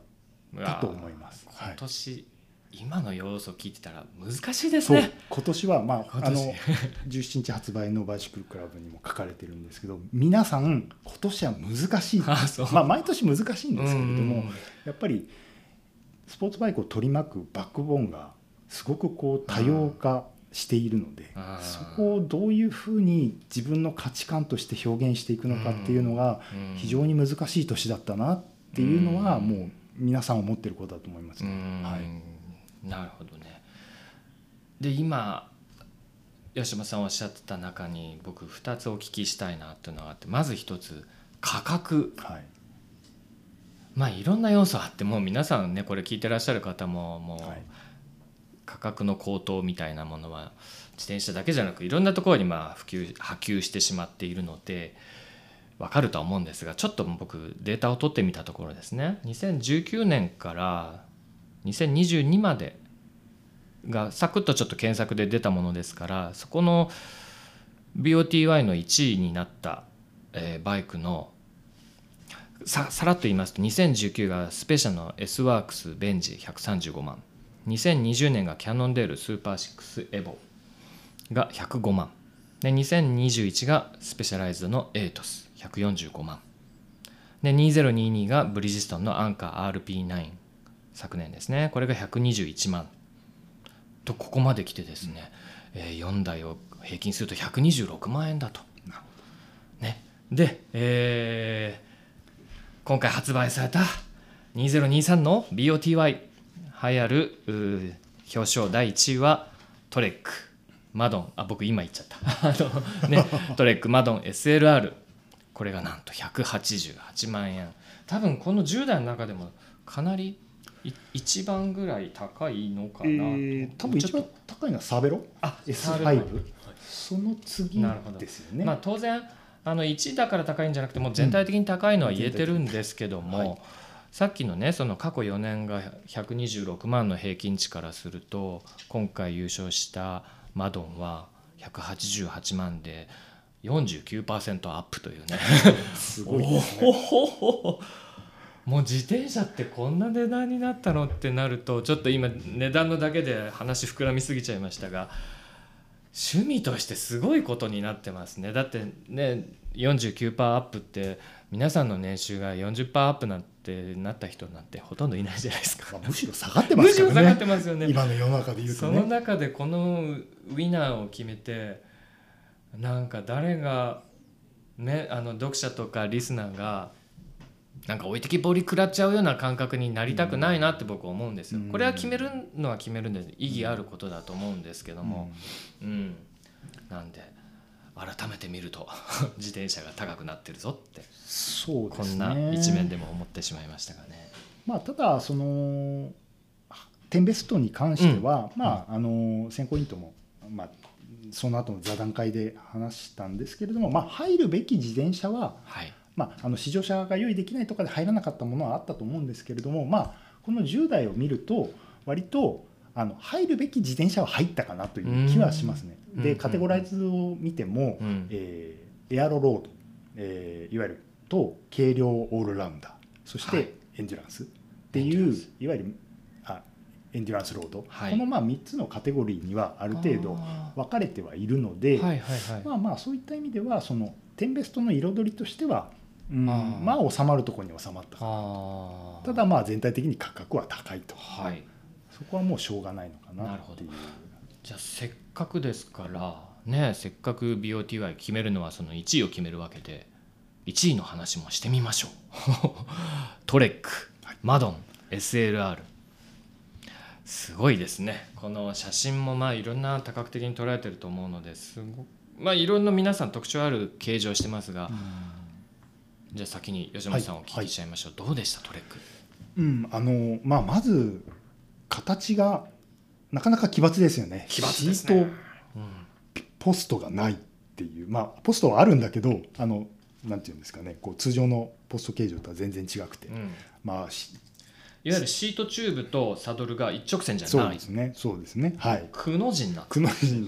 たと思います。今年、はい今の要素を聞いてたら難しいですね。今年は、まあ、17日発売のバイシクルクラブにも書かれてるんですけど皆さん今年は難しいまあ、毎年難しいんですけれども、うんうん、やっぱりスポーツバイクを取り巻くバックボーンがすごくこう多様化しているので、うん、そこをどういうふうに自分の価値観として表現していくのかっていうのが非常に難しい年だったなっていうのはもう皆さん思ってることだと思いますね、うんはいなるほどね。で今吉間さんおっしゃってた中に僕2つお聞きしたいなっていうのがあって、まず1つ価格、はい、まあいろんな要素あってもう皆さんねこれ聞いてらっしゃる方ももう価格の高騰みたいなものは自転車だけじゃなくいろんなところにまあ波及してしまっているので分かるとは思うんですが、ちょっと僕データを取ってみたところですね、2019年から2022までがサクッとちょっと検索で出たものですから、そこの BOTY の1位になったバイクの さらっと言いますと、2019がスペシャルの S ワークスベンジ135万、2020年がキャノンデールスーパー6エボが105万、で2021がスペシャライズドのエイトス145万、で2022がブリヂストンのアンカー RP9昨年ですね、これが121万とここまで来てですね、4台を平均すると126万円だと、ね、で、今回発売された2023の BOTY 栄えある表彰第1位はトレックマドン、あ僕今言っちゃったね、トレックマドン SLR、 これがなんと188万円、多分この10台の中でもかなり一番ぐらい高いのかな、多分一番高いのはサーベロ S5、はい、その次ですよね、まあ、当然1位だから高いんじゃなくてもう全体的に高いのは言えてるんですけども、うんはい、さっきのねその過去4年が126万の平均値からすると今回優勝したマドンは188万で 49% アップというねすごいですねもう自転車ってこんな値段になったのってなると、ちょっと今値段のだけで話膨らみすぎちゃいましたが、趣味としてすごいことになってますね。だってね 49% アップって皆さんの年収が 40% アップなんてなった人なんてほとんどいないじゃないですか。むしろ下がってますからね。むしろ下がってますよね。今の世の中で言うとね。その中でこのウィナーを決めて、なんか誰がね読者とかリスナーがなんか置いてきぼり食らっちゃうような感覚になりたくないなって僕は思うんですよ。これは決めるのは決めるんで意義あることだと思うんですけども、うん、なんで改めて見ると自転車が高くなってるぞって、そうですね、こんな一面でも思ってしまいましたがね。まあ、ただその点ベストに関しては、うん、まあ選考委員とも、まあ、その後の座談会で話したんですけれども、まあ、入るべき自転車は、はいまあ、試乗車が用意できないとかで入らなかったものはあったと思うんですけれども、まあ、この10台を見ると割と入るべき自転車は入ったかなという気はしますね。でカテゴライズを見ても、うんエアロロード、いわゆると軽量オールラウンダー、そしてエンデュランスっていう、はい、いわゆるエンデュランスロード、はい、このまあ3つのカテゴリーにはある程度分かれてはいるので、はいはいはい、まあまあそういった意味ではその点ベストの彩りとしてはうん、まあ収まるところに収まったかなと。ただまあ全体的に価格は高いと、はいそこはもうしょうがないのかなっていう。じゃあせっかくですからね、せっかく BOTY 決めるのはその1位を決めるわけで、1位の話もしてみましょう。トレック、マドン、SLR、 すごいですね。この写真もまあいろんな多角的に捉えてると思うので、すごくまあいろんな皆さん特徴ある形状してますが、じゃあ先に吉本さんお聞きしちゃいましょう。どうでしたトレック？まず形がなかなか奇抜ですよね。奇抜ですね。ポストがないっていう、まあポストはあるんだけど、なんていうんですかね、こう通常のポスト形状とは全然違くて、まあいわゆるシートチューブとサドルが一直線じゃない。そうですね、そうですね、はい。くの字にな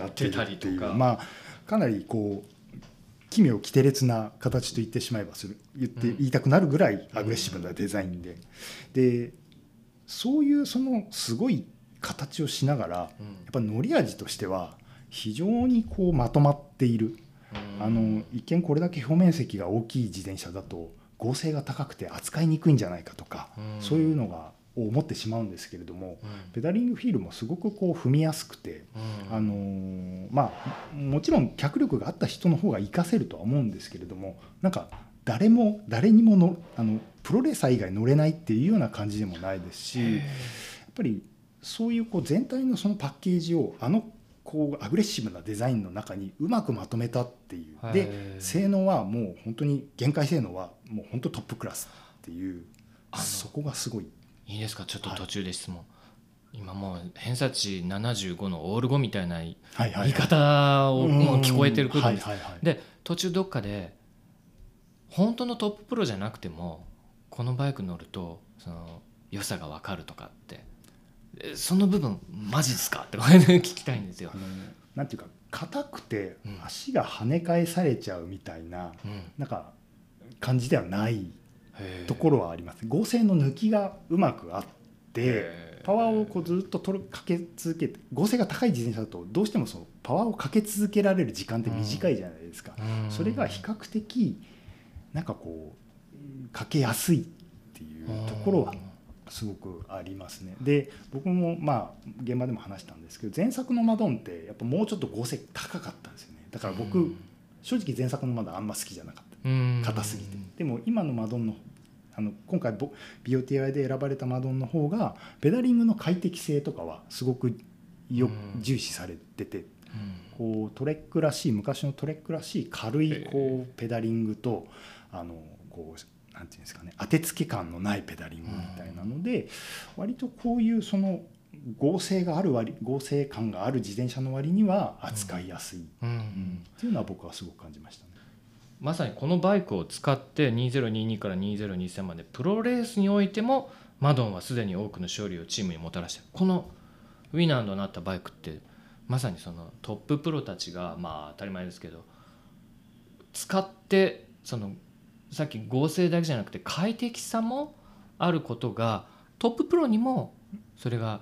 ってたりとか、まあかなりこう奇妙奇天烈な形と言ってしまえば言いたくなるぐらいアグレッシブなデザインで、でそういうそのすごい形をしながら、やっぱ乗り味としては非常にこうまとまっている。一見これだけ表面積が大きい自転車だと剛性が高くて扱いにくいんじゃないかとか、そういうのが思ってしまうんですけれども、ペダリングフィールもすごくこう踏みやすくて、まあもちろん脚力があった人の方が活かせるとは思うんですけれども、なんか誰にものプロレーサー以外乗れないっていうような感じでもないですし、やっぱりそういうこう全体のそのパッケージをこうアグレッシブなデザインの中にうまくまとめたっていう。で性能はもう本当に限界性能はもう本当トップクラスっていう、そこがすごい。いいですかちょっと途中で質問、今もう偏差値75のオール5みたいな言い方をもう聞こえてるくるんです。で途中どっかで本当のトッププロじゃなくてもこのバイク乗るとその良さが分かるとかってその部分マジですかって聞きたいんですよ。なんていうか硬くて足が跳ね返されちゃうみたいな、なんか感じではないところはあります。剛性の抜きがうまくあって、パワーをこうずっとかけ続けて、剛性が高い自転車だとどうしてもそのパワーをかけ続けられる時間って短いじゃないですか。それが比較的なんかこうかけやすいっていうところはすごくありますね。で僕もまあ現場でも話したんですけど、前作のマドンってやっぱもうちょっと剛性高かったんですよね。だから僕正直前作のマドンあんま好きじゃなかった、硬すぎて。でも今のマドンの今回 BOTY で選ばれたマドンの方がペダリングの快適性とかはすごく重視されてて、こうトレックらしい、昔のトレックらしい軽いこうペダリングとこうなんていうんですかね、当てつけ感のないペダリングみたいなので、割とこういうその剛性感がある自転車の割には扱いやすいっていうのは僕はすごく感じましたね。まさにこのバイクを使って2022から2023までプロレースにおいてもマドンはすでに多くの勝利をチームにもたらしている。このウィナーとなったバイクってまさにそのトッププロたちが、まあ当たり前ですけど使って、そのさっき剛性だけじゃなくて快適さもあることがトッププロにもそれが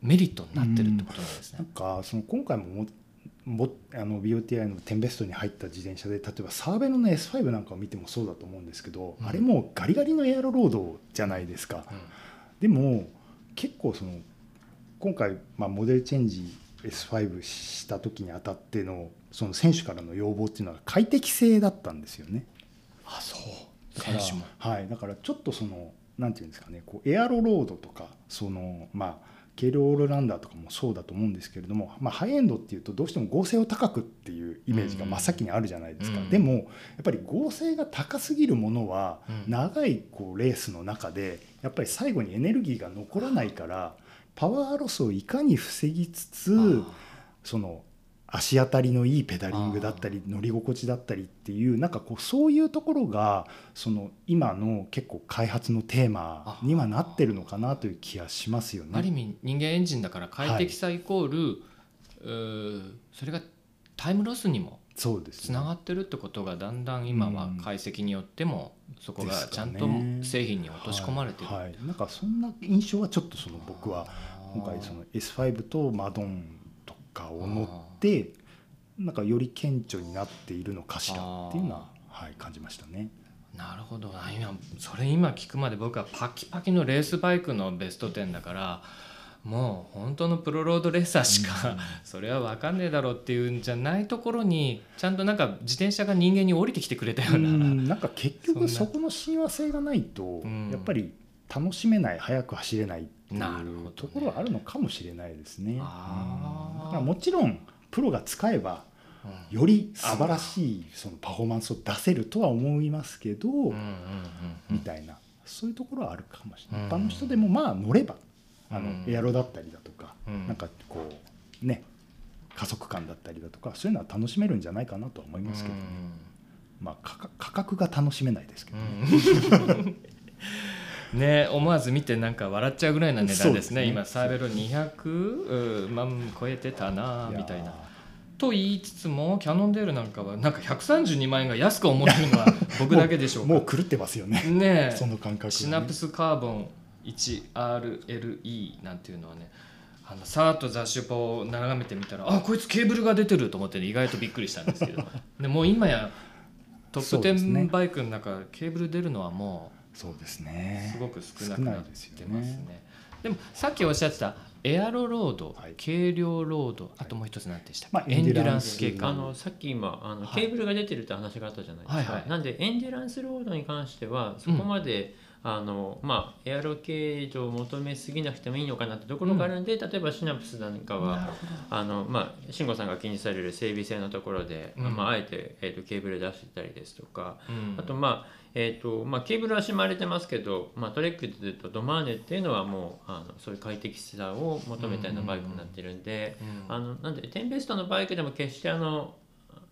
メリットになってるってことなんですね。なんかその今回もBOTY の10ベストに入った自転車で、例えばサーベルの S5 なんかを見てもそうだと思うんですけど、あれもガリガリのエアロロードじゃないですか。でも結構その今回モデルチェンジ S5 した時にあたってのその選手からの要望っていうのは快適性だったんですよね。あ、そう選手も、はい、だからちょっとそのなんていうんですかね、こうエアロロードとかその軽量オールランダーとかもそうだと思うんですけれども、ハイエンドっていうとどうしても剛性を高くっていうイメージが真っ先にあるじゃないですか。でもやっぱり剛性が高すぎるものは長いこうレースの中でやっぱり最後にエネルギーが残らないから、パワーロスをいかに防ぎつつ、その足当たりのいいペダリングだったり乗り心地だったりっていう、なんかこうそういうところがその今の結構開発のテーマにはなってるのかなという気がしますよね。ある意味人間エンジンだから快適さイコール、それがタイムロスにもつながってるってことがだんだん今は解析によってもそこがちゃんと製品に落とし込まれてる、ね、はい、なんかそんな印象はちょっとその僕は今回その S5 とマドンとかを乗ってでなんかより顕著になっているのかしらっていうのは、はい、感じましたね。なるほど。今それ今聞くまで僕はパキパキのレースバイクのベスト10だからもう本当のプロロードレーサーしかそれは分かんねえだろうっていうんじゃないところに、ちゃんとなんか自転車が人間に降りてきてくれたような、なんか結局そこの親和性がないとやっぱり楽しめない、早く走れないっていうところはあるのかもしれないですね。だからもちろんプロが使えばより素晴らしいそのパフォーマンスを出せるとは思いますけど、みたいな、そういうところはあるかもしれない。一般の人でもまあ乗ればエアロだったりだとか、なんかこうね、加速感だったりだとか、そういうのは楽しめるんじゃないかなとは思いますけどね。まあ価格が楽しめないですけどね。ね、思わず見てなんか笑っちゃうぐらいな値段ですね。今サーベル200万超えてたなみたいなと言いつつも、キャノンデールなんかはなんか132万円が安く思ってるのは僕だけでしょうか。もう狂ってますよね。ね、その感覚。シナプスカーボン1RLE なんていうのはね、さーっと雑誌を眺めてみたら、あ、こいつケーブルが出てると思って、ね、意外とびっくりしたんですけどでもう今やトップ10バイクの中、ね、ケーブル出るのはもうそうですね、すごく少なくなってます ね。でもさっきおっしゃってたエアロロード、はい、軽量ロード、あともう一つ何でしたっけ、エンデュランス系か、さっき今はい、ケーブルが出てるって話があったじゃないですか、はいはい、なんでエンデュランスロードに関してはそこまで、まあ、エアロ形状を求めすぎなくてもいいのかなってところがあるんで、例えばシナプスなんかはまあ、慎吾さんが気にされる整備性のところで、まあ、あえて、ケーブル出してたりですとか、あとまあまあ、ケーブルはしまれてますけど、まあ、トレックでいうとドマーネっていうのはもうそういう快適さを求めたようなバイクになってるんで、なんでテンベストのバイクでも決して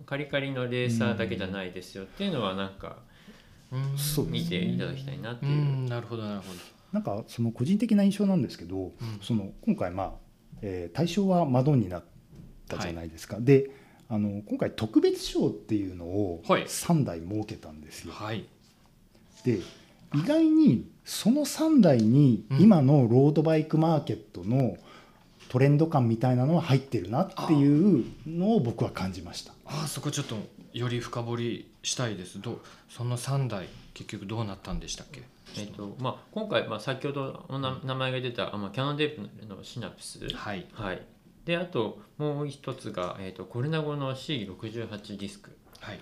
カリカリのレーサーだけじゃないですよっていうのはなんか、見ていただきたいなっていう。なるほどなるほど。なんかその個人的な印象なんですけど、その今回まあ、大賞はマドンになったじゃないですか、はい、で今回特別賞っていうのを3台設けたんですよ、はい、で意外にその3台に今のロードバイクマーケットのトレンド感みたいなのは入ってるなっていうのを僕は感じました。ああ、そこちょっとより深掘りしたいです。その3台結局どうなったんでしたっけ。まあ、今回、まあ、先ほどお名前が出た、キャノンデールのシナプス、はいはい、であともう一つが、コルナゴの C68 ディスク、はい、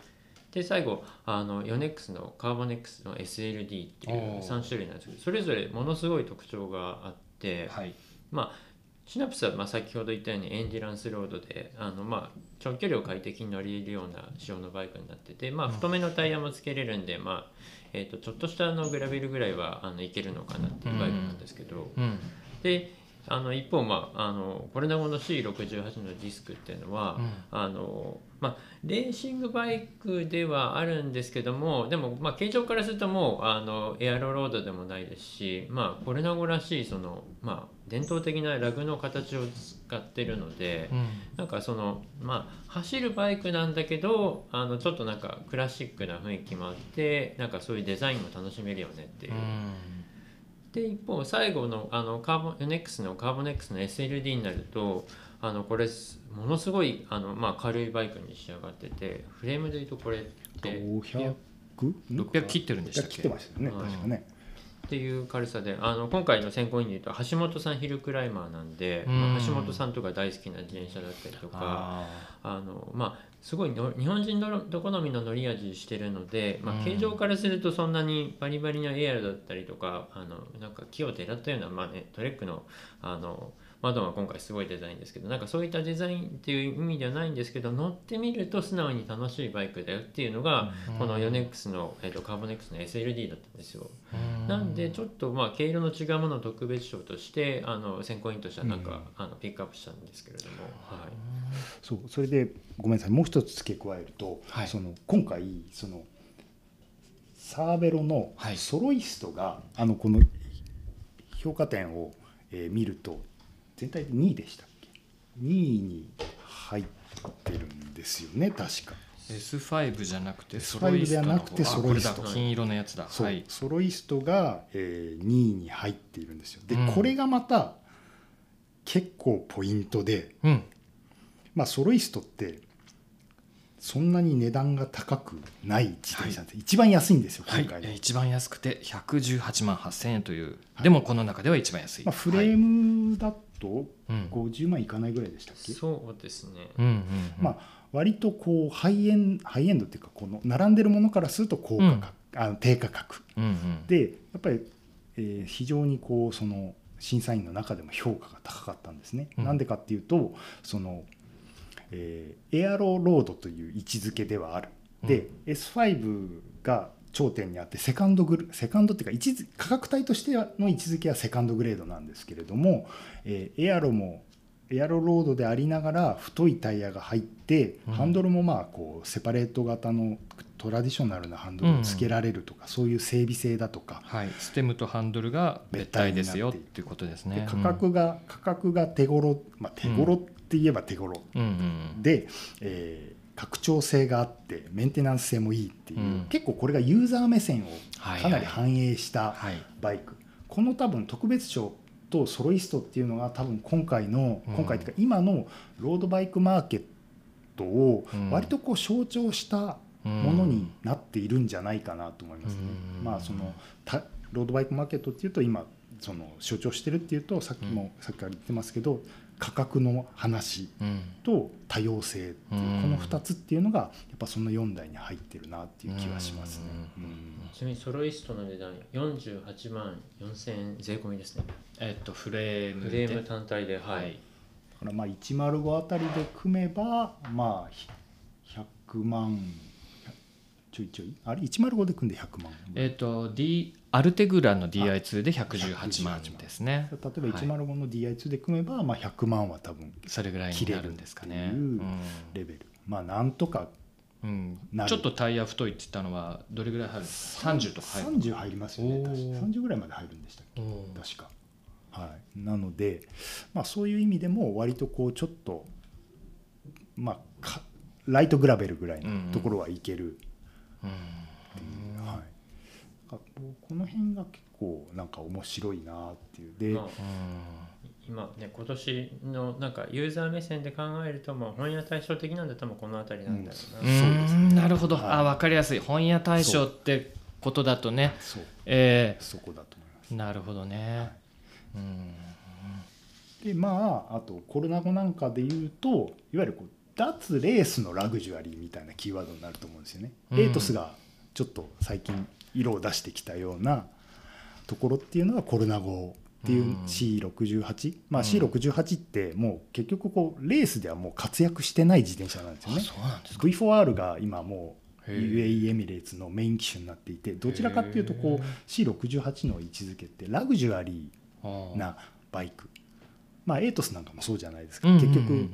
で最後ヨネックスのカーボネックスの SLD っていう3種類なんですけど、それぞれものすごい特徴があって、はい、まあシナプスはまあ先ほど言ったようにエンデュランスロードでまあ長距離を快適に乗れるような仕様のバイクになってて、まあ、太めのタイヤもつけれるんで、まあちょっとしたグラベルぐらいは行けるのかなっていうバイクなんですけど、で一方、まあ、コルナゴの C68 のディスクっていうのは、まあ、レーシングバイクではあるんですけども、でも、まあ、形状からするともうエアロロードでもないですし、まあ、コルナゴらしいその、まあ、伝統的なラグの形を使ってるので、なんかその、まあ、走るバイクなんだけどちょっとなんかクラシックな雰囲気もあって、なんかそういうデザインも楽しめるよねっていう。で一方最後のヨネックスのカーボネックスの SLD になるとこれものすごいまあ、軽いバイクに仕上がってて、フレームでいうとこれって600切ってるんでしたっけ。切ってましたよね、確かね。っていう軽さで今回の選考委員でいうと橋本さんヒルクライマーなんで、まあ、橋本さんとか大好きな自転車だったりとかまあ、すごい日本人のど好みの乗り味してるので、まあ、形状からするとそんなにバリバリのエアロだったりとかなんか木をてらったような、まあね、トレックの窓は今回すごいデザインですけど、なんかそういったデザインっていう意味ではないんですけど、乗ってみると素直に楽しいバイクだよっていうのが、このヨネックスの、カーボネックスの SLD だったんですよ。なんでちょっとまあ毛色の違うものを特別賞として選考委員としてはなんかピックアップしたんですけれども、はい、そう、それでごめんなさい、もう一つ付け加えると、はい、今回サーベロのソロイストが、はい、この評価点を見ると全体で2位でしたっけ。2位に入ってるんですよね、確か。 S5 じゃなくてソロイストの方。これだ、金色のやつだ。はい、ソロイストが2位に入っているんですよ。で、これがまた結構ポイントで、まあソロイストってそんなに値段が高くない自転車って、はい、一番安いんですよ、はい、今回は一番安くて118万8000円という、はい、でもこの中では一番安い、まあ、フレームだと50万いかないぐらいでしたっけ、うん、そうですね、うんうんうん、まあ、割とこうハイエンドっていうかこの並んでるものからすると高価格、うん、低価格、うんうん、でやっぱり、非常にこうその審査員の中でも評価が高かったんですね、うん、なんでかっていうとそのエアロロードという位置づけではある、うん、で S5 が頂点にあってセカンドっていうか価格帯としての位置づけはセカンドグレードなんですけれども、エアロロードでありながら太いタイヤが入って、うん、ハンドルもまあこうセパレート型のトラディショナルなハンドルをつけられるとか、うん、そういう整備性だとか、はい、ステムとハンドルが別体ですよっていうことですね。で価格が手頃、まあ、手頃って言えば手頃、うんうん、で、拡張性があってメンテナンス性もいいっていう、うん、結構これがユーザー目線をかなり反映したバイク、はいはい、この多分特別賞とソロイストっていうのが多分今回っていうか今のロードバイクマーケットを割とこう象徴したものになっているんじゃないかなと思いますね、うん、まあそのロードバイクマーケットっていうと今その象徴してるっていうとさっきから言ってますけど価格の話と多様性っていう、うん、この2つっていうのがやっぱその4台に入ってるなっていう気はしますね、うんうん、ちなみにソロイストの値段48万4000円税込みですね、フレーム単体で、はいはい、だからまあ105あたりで組めばまあ100万ちょいあれ105で組んで100万、アルテグラの DI2 で118万ですね。例えば105の DI2 で組めば、はい、まあ、100万は多分それぐらいになるんですかね、うん、レベル、まあなんとかなる、うん、ちょっとタイヤ太いって言ったのはどれぐらい入るんですか？30とか30入りますよね。確か30ぐらいまで入るんでしたっけ確か、はい、なので、まあ、そういう意味でも割とこうちょっと、まあ、ライトグラベルぐらいのところはいける、うんうん、はい、この辺が結構なんか面白いなっていうで、まあ、今ね今年のなんかユーザー目線で考えるとまあ本屋対象的なんだともこの辺りなんだろうな、うん、そうですね、なるほど、はい、あ、分かりやすい、本屋対象ってことだとね、そう、そこだと思います。なるほどね、はい、うん、でまああとコロナ後なんかでいうといわゆるこう脱レースのラグジュアリーみたいなキーワードになると思うんですよね、うん、エイトスがちょっと最近色を出してきたようなところっていうのがコロナ後っていう C68、うん、まあ、C68 ってもう結局こうレースではもう活躍してない自転車なんですよね。そうなんですか。 V4R が今もう UAE エミレーツのメイン機種になっていて、どちらかっていうとこう C68 の位置づけってラグジュアリーなバイク、まあエイトスなんかもそうじゃないですか、結局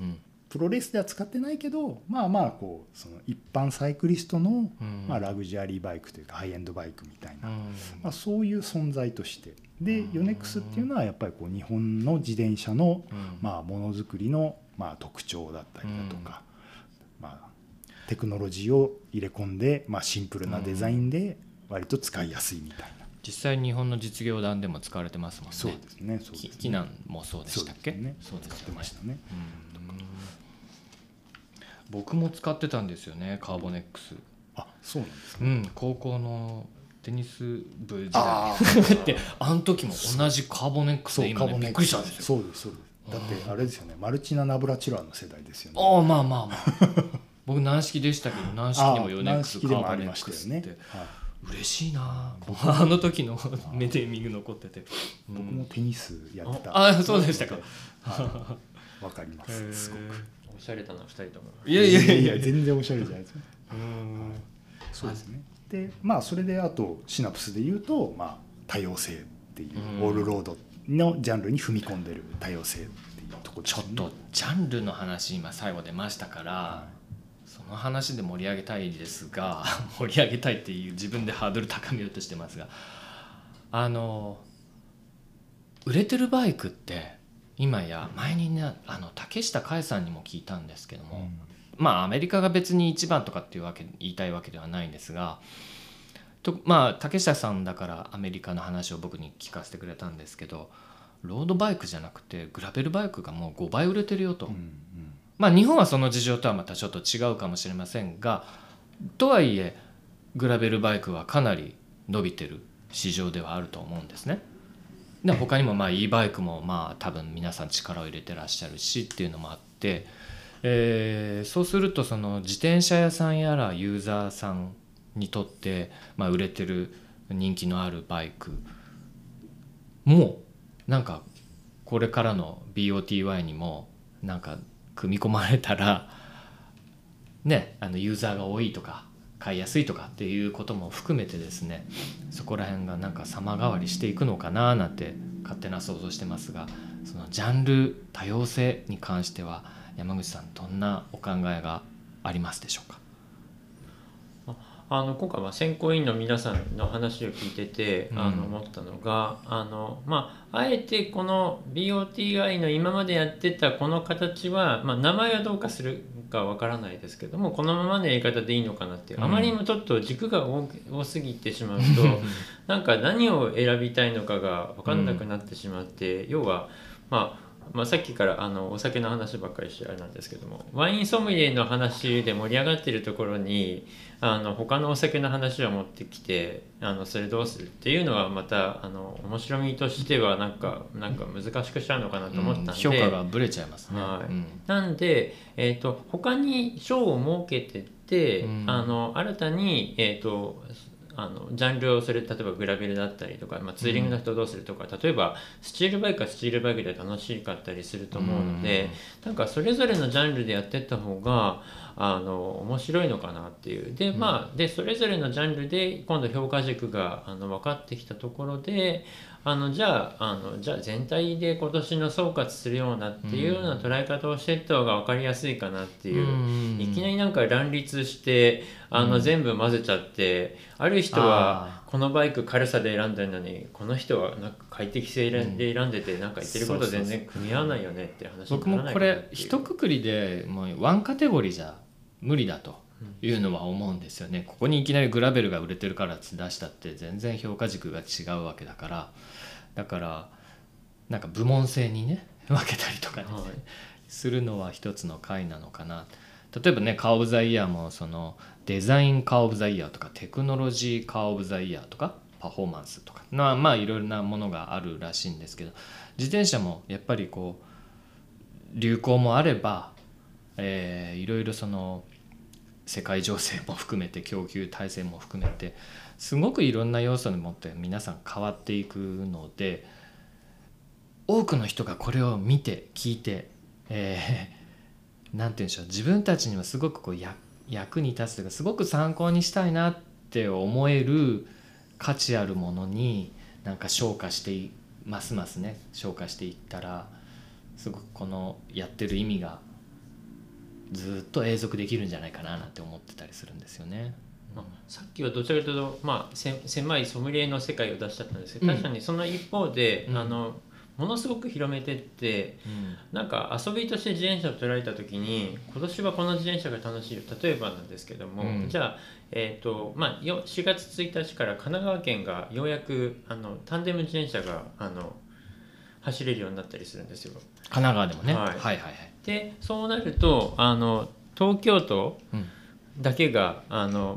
プロレースでは使ってないけど、まあまあこうその一般サイクリストのまあラグジュアリーバイクというかハイエンドバイクみたいな、まあそういう存在として、でヨネックスっていうのはやっぱりこう日本の自転車のまあものづくりのまあ特徴だったりだとか、まあテクノロジーを入れ込んでまあシンプルなデザインで割と使いやすいみたいな。実際日本の実業団でも使われてますもんね。そうですね。キナンもそうでしたっけ？そうですね。使ってましたね。僕も使ってたんですよね、カーボネックス。あ、そうなんですか、ね、うん、高校のテニス部時代ってあの時も同じカーボネックスで今、ね、びっくりしたんですよ。そうですそうです。だってあれですよね、マルチナ・ナブラチロワの世代ですよね。ああ、まあまあまあ僕軟式でしたけど、軟式にもヨネックス、カーボネックスって、はい、嬉しいなあの時のメディミング残ってて、僕もテニスやってた。ああ、そうでしたか。わかります。すごくおしゃれだな2人とも。いやいやいや全然おしゃれじゃないですかそうですね。でまあそれであとシナプスでいうと、まあ、多様性っていう、オールロードのジャンルに踏み込んでる多様性っていうところ、ね、ちょっとジャンルの話今最後出ましたから、はい、その話で盛り上げたいですが盛り上げたいっていう自分でハードル高めようとしてますが、売れてるバイクって今や前にね、竹下佳恵さんにも聞いたんですけども、うん、まあアメリカが別に一番とかっていうわけ言いたいわけではないんですが、まあ竹下さんだからアメリカの話を僕に聞かせてくれたんですけど、ロードバイクじゃなくてグラベルバイクがもう5倍売れてるよと、うんうん、まあ日本はその事情とはまたちょっと違うかもしれませんが、とはいえグラベルバイクはかなり伸びてる市場ではあると思うんですね。で他にもまあ e バイクもまあ多分皆さん力を入れてらっしゃるしっていうのもあって、そうするとその自転車屋さんやらユーザーさんにとってまあ売れてる人気のあるバイクもなんかこれからの BOTY にもなんか組み込まれたらね、あのユーザーが多いとか買いやすいとかっていうことも含めてですね、そこら辺がなんか様変わりしていくのかななんて勝手な想像してますが、そのジャンル多様性に関しては山口さんどんなお考えがありますでしょうか？今回は選考委員の皆さんの話を聞いてて思ったのが、あえてこの BOTY の今までやってたこの形は、まあ、名前はどうかするかわからないですけどもこのままのやり方でいいのかなっていう、あまりにもちょっと軸が多すぎてしまうとなんか何を選びたいのかが分かんなくなってしまって、要はまあ、さっきからお酒の話ばっかりしてあれなんですけども、ワインソムリエの話で盛り上がっているところに他のお酒の話を持ってきてそれどうするっていうのはまた面白みとしてはなんか難しくしちゃうのかなと思ったんで、評価がぶれちゃいますね。なんで、他に賞を設けてって、新たにジャンルをそれ例えばグラベルだったりとか、ツーリングの人どうするとか、例えばスチールバイクはスチールバイクで楽しかったりすると思うので、なんかそれぞれのジャンルでやってった方が面白いのかなっていうで、でそれぞれのジャンルで今度評価軸が分かってきたところでじゃあ全体で今年の総括するようなっていうような捉え方をしていった方が分かりやすいかなっていう、いきなりなんか乱立して全部混ぜちゃって、ある人はこのバイク軽さで選んでるのにこの人はなんか快適性で選んでて、なんか言ってること全然組み合わないよねって話にならないかなっていう。僕もこれ一括りでもうワンカテゴリーじゃ無理だというのは思うんですよね。ここにいきなりグラベルが売れてるからって出したって全然評価軸が違うわけだから、なんか部門性にね分けたりとかね、するのは一つの回なのかな。例えばねカー・オブ・ザ・イヤーもそのデザインカー・オブ・ザ・イヤーとかテクノロジーカー・オブ・ザ・イヤーとかパフォーマンスとかまあいろいろなものがあるらしいんですけど、自転車もやっぱりこう流行もあればいろいろその世界情勢も含めて供給体制も含めてすごくいろんな要素にもって皆さん変わっていくので、多くの人がこれを見て聞いてなんて言うんでしょう、自分たちにはすごくこう役に立つというかすごく参考にしたいなって思える価値あるものになんかますますね昇華していったら、すごくこのやってる意味がずっと永続できるんじゃないかななんて思ってたりするんですよね。さっきはどちらかというと、狭いソムリエの世界を出しちゃったんですけど、確かにその一方で、ものすごく広めてって、なんか遊びとして自転車を捉えた時に今年はこの自転車が楽しいよ、例えばなんですけども、じゃあ、4月1日から神奈川県がようやくタンデム自転車が走れるようになったりするんですよ、神奈川でもね。でそうなると東京都だけが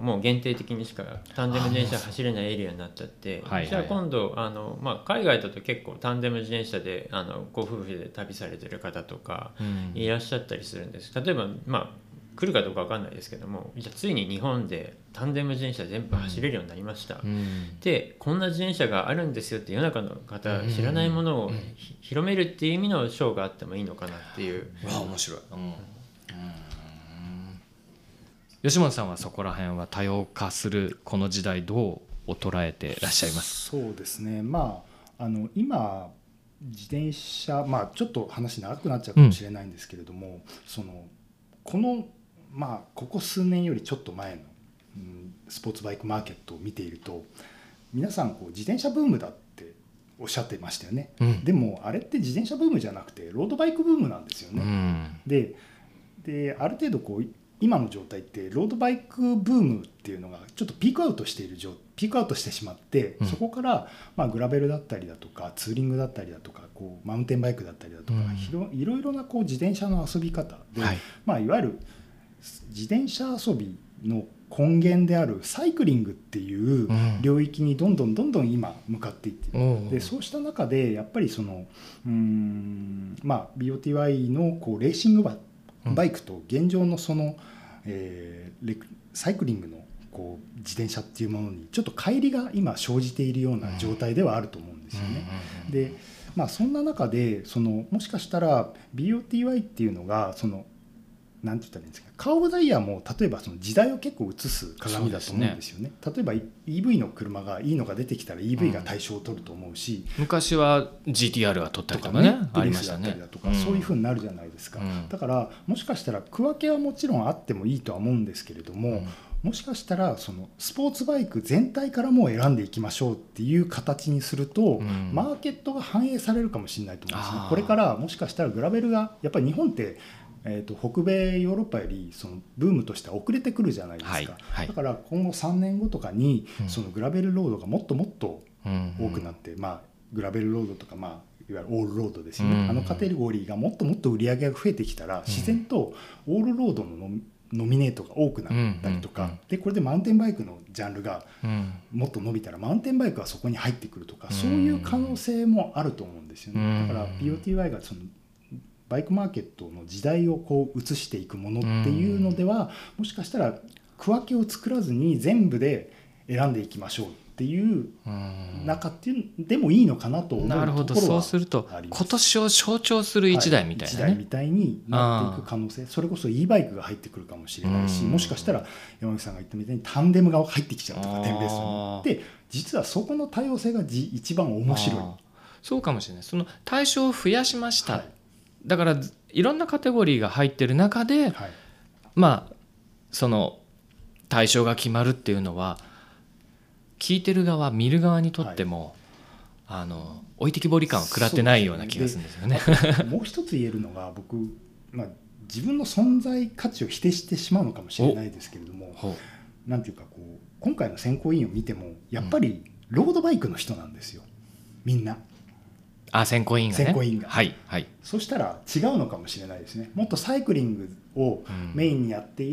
もう限定的にしかタンデム自転車走れないエリアになっちゃって、じゃあ今度海外だと結構タンデム自転車でご夫婦で旅されてる方とかいらっしゃったりするんです。例えば来るかどうか分かんないですけども、じゃあついに日本でタンデム自転車全部走れるようになりました、でこんな自転車があるんですよって世の中の方知らないものを広めるっていう意味の賞があってもいいのかなっていう。面白い。吉本さんはそこら辺は多様化するこの時代どう捉えてらっしゃいます？そうですね、今自転車、ちょっと話長くなっちゃうかもしれないんですけれども、ここ数年よりちょっと前のスポーツバイクマーケットを見ていると、皆さんこう自転車ブームだっておっしゃってましたよね、でもあれって自転車ブームじゃなくてロードバイクブームなんですよね。である程度こう今の状態ってロードバイクブームっていうのがちょっとピークアウトしてしまって、うん、そこからまあグラベルだったりだとかツーリングだったりだとかこうマウンテンバイクだったりだとか、うん、いろいろなこう自転車の遊び方で、はい、まあ、いわゆる自転車遊びの根源であるサイクリングっていう領域にどんどん今向かっていっている、うん、でそうした中でやっぱりそのまあ BOTY のこうレーシングバイクと現状のその、サイクリングのこう自転車っていうものにちょっと乖離が今生じているような状態ではあると思うんですよね。で、まあ、そんな中でそのもしかしたら BOTY っていうのがそのなんて言ったらいいんですか、カーボダイヤも例えばその時代を結構映す鏡だと思うんですよね。例えば EV の車がいいのが出てきたら EV が対象を取ると思うし、うん、昔は GTR は取ったりとかね、ありましたね。そういう風になるじゃないですか、うん、だからもしかしたら区分けはもちろんあってもいいとは思うんですけれども、うん、もしかしたらそのスポーツバイク全体からもう選んでいきましょうっていう形にすると、うん、マーケットが反映されるかもしれないと思うんですね。これからもしかしたらグラベルがやっぱり日本って北米ヨーロッパよりそのブームとしては遅れてくるじゃないですか、はいはい、だから今後3年後とかにそのグラベルロードがもっともっと多くなって、うんうん、まあ、グラベルロードとか、まあ、いわゆるオールロードですよね、うんうん、あのカテゴリーがもっともっと売り上げが増えてきたら自然とオールロードのノミネートが多くなったりとか、うんうんうん、でこれでマウンテンバイクのジャンルがもっと伸びたらマウンテンバイクはそこに入ってくるとか、そういう可能性もあると思うんですよね。だから BOTY がそのバイクマーケットの時代をこう移していくものっていうのでは、もしかしたら区分けを作らずに全部で選んでいきましょうっていう中っていうでもいいのかなと思うところはあります。なるほど、そうすると今年を象徴する一台みたいなね、はい、一台みたいになっていく可能性、それこそ e バイクが入ってくるかもしれないし、もしかしたら山口さんが言ったみたいにタンデムが入ってきちゃうとか、テンベースにで実はそこの多様性が一番面白い。そうかもしれない。その対象を増やしました、はい、だからいろんなカテゴリーが入ってる中で、はい、まあその対象が決まるっていうのは聞いてる側見る側にとっても、はい、置いてきぼり感を食らってないような気がするんですよね。もう一つ言えるのが僕、まあ、自分の存在価値を否定してしまうのかもしれないですけれども、なんていうかこう今回の選考委員を見てもやっぱりロードバイクの人なんですよ、みんな。選考委員がね、選考委員が、はいはい、そしたら違うのかもしれないですね。もっとサイクリングをメインにやって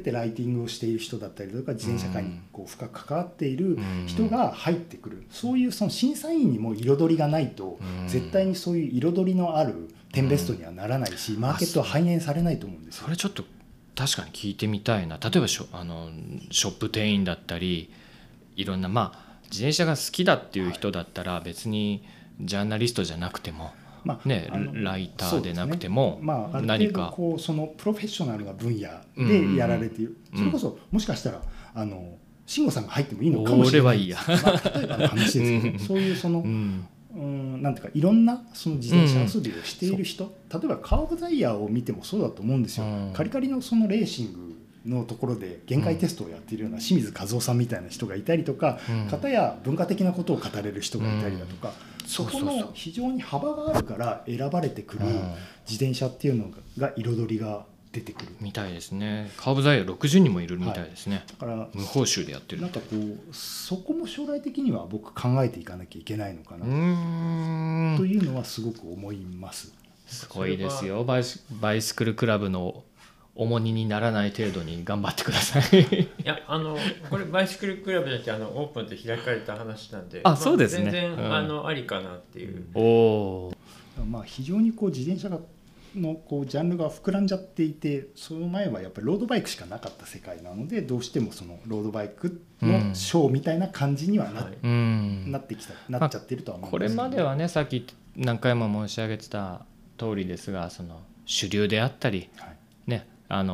てライティングをしている人だったりとか自転車界にこう深く関わっている人が入ってくる、そういうその審査員にも彩りがないと絶対にそういう彩りのある点ベストにはならないし、マーケットは反映されないと思うんですよ。それちょっと確かに聞いてみたいな。例えばショップ店員だったりいろんな、まあ、自転車が好きだっていう人だったら別に、はい、ジャーナリストじゃなくても、まあね、ライターでなくても、ね、まあ、ある程度こうそのプロフェッショナルな分野でやられている、うんうん、それこそもしかしたら慎吾さんが入ってもいいのかもしれないです。まあ、例えばの話ですけど、そういうその、なんていうかいろんなその自転車遊びをしている人、例えばカーブダイヤを見てもそうだと思うんですよ、うん、カリカリのそのレーシングのところで限界テストをやっているような清水和夫さんみたいな人がいたりとか、方や文化的なことを語れる人がいたりだとか、そこの非常に幅があるから選ばれてくる自転車っていうのが彩りが出てくるみたいですね。カーブダイヤ60人もいるみたいですね、はい、だから無報酬でやってる、なんかこうそこも将来的には僕考えていかなきゃいけないのかなというのはすごく思います。すごいですよ、バイスクルクラブの重荷にならない程度に頑張ってください。いやこれバイシクルクラブだけオープンで開かれた話なんで、あ、そうですね、まあ、全然、うん、ありかなっていう、お、まあ、非常にこう自転車のこうジャンルが膨らんじゃっていて、その前はやっぱりロードバイクしかなかった世界なので、どうしてもそのロードバイクのショーみたいな感じにはなっちゃってるとは思うんですけど、これまではね、さっき何回も申し上げてた通りですが、その主流であったり、はいね、なんて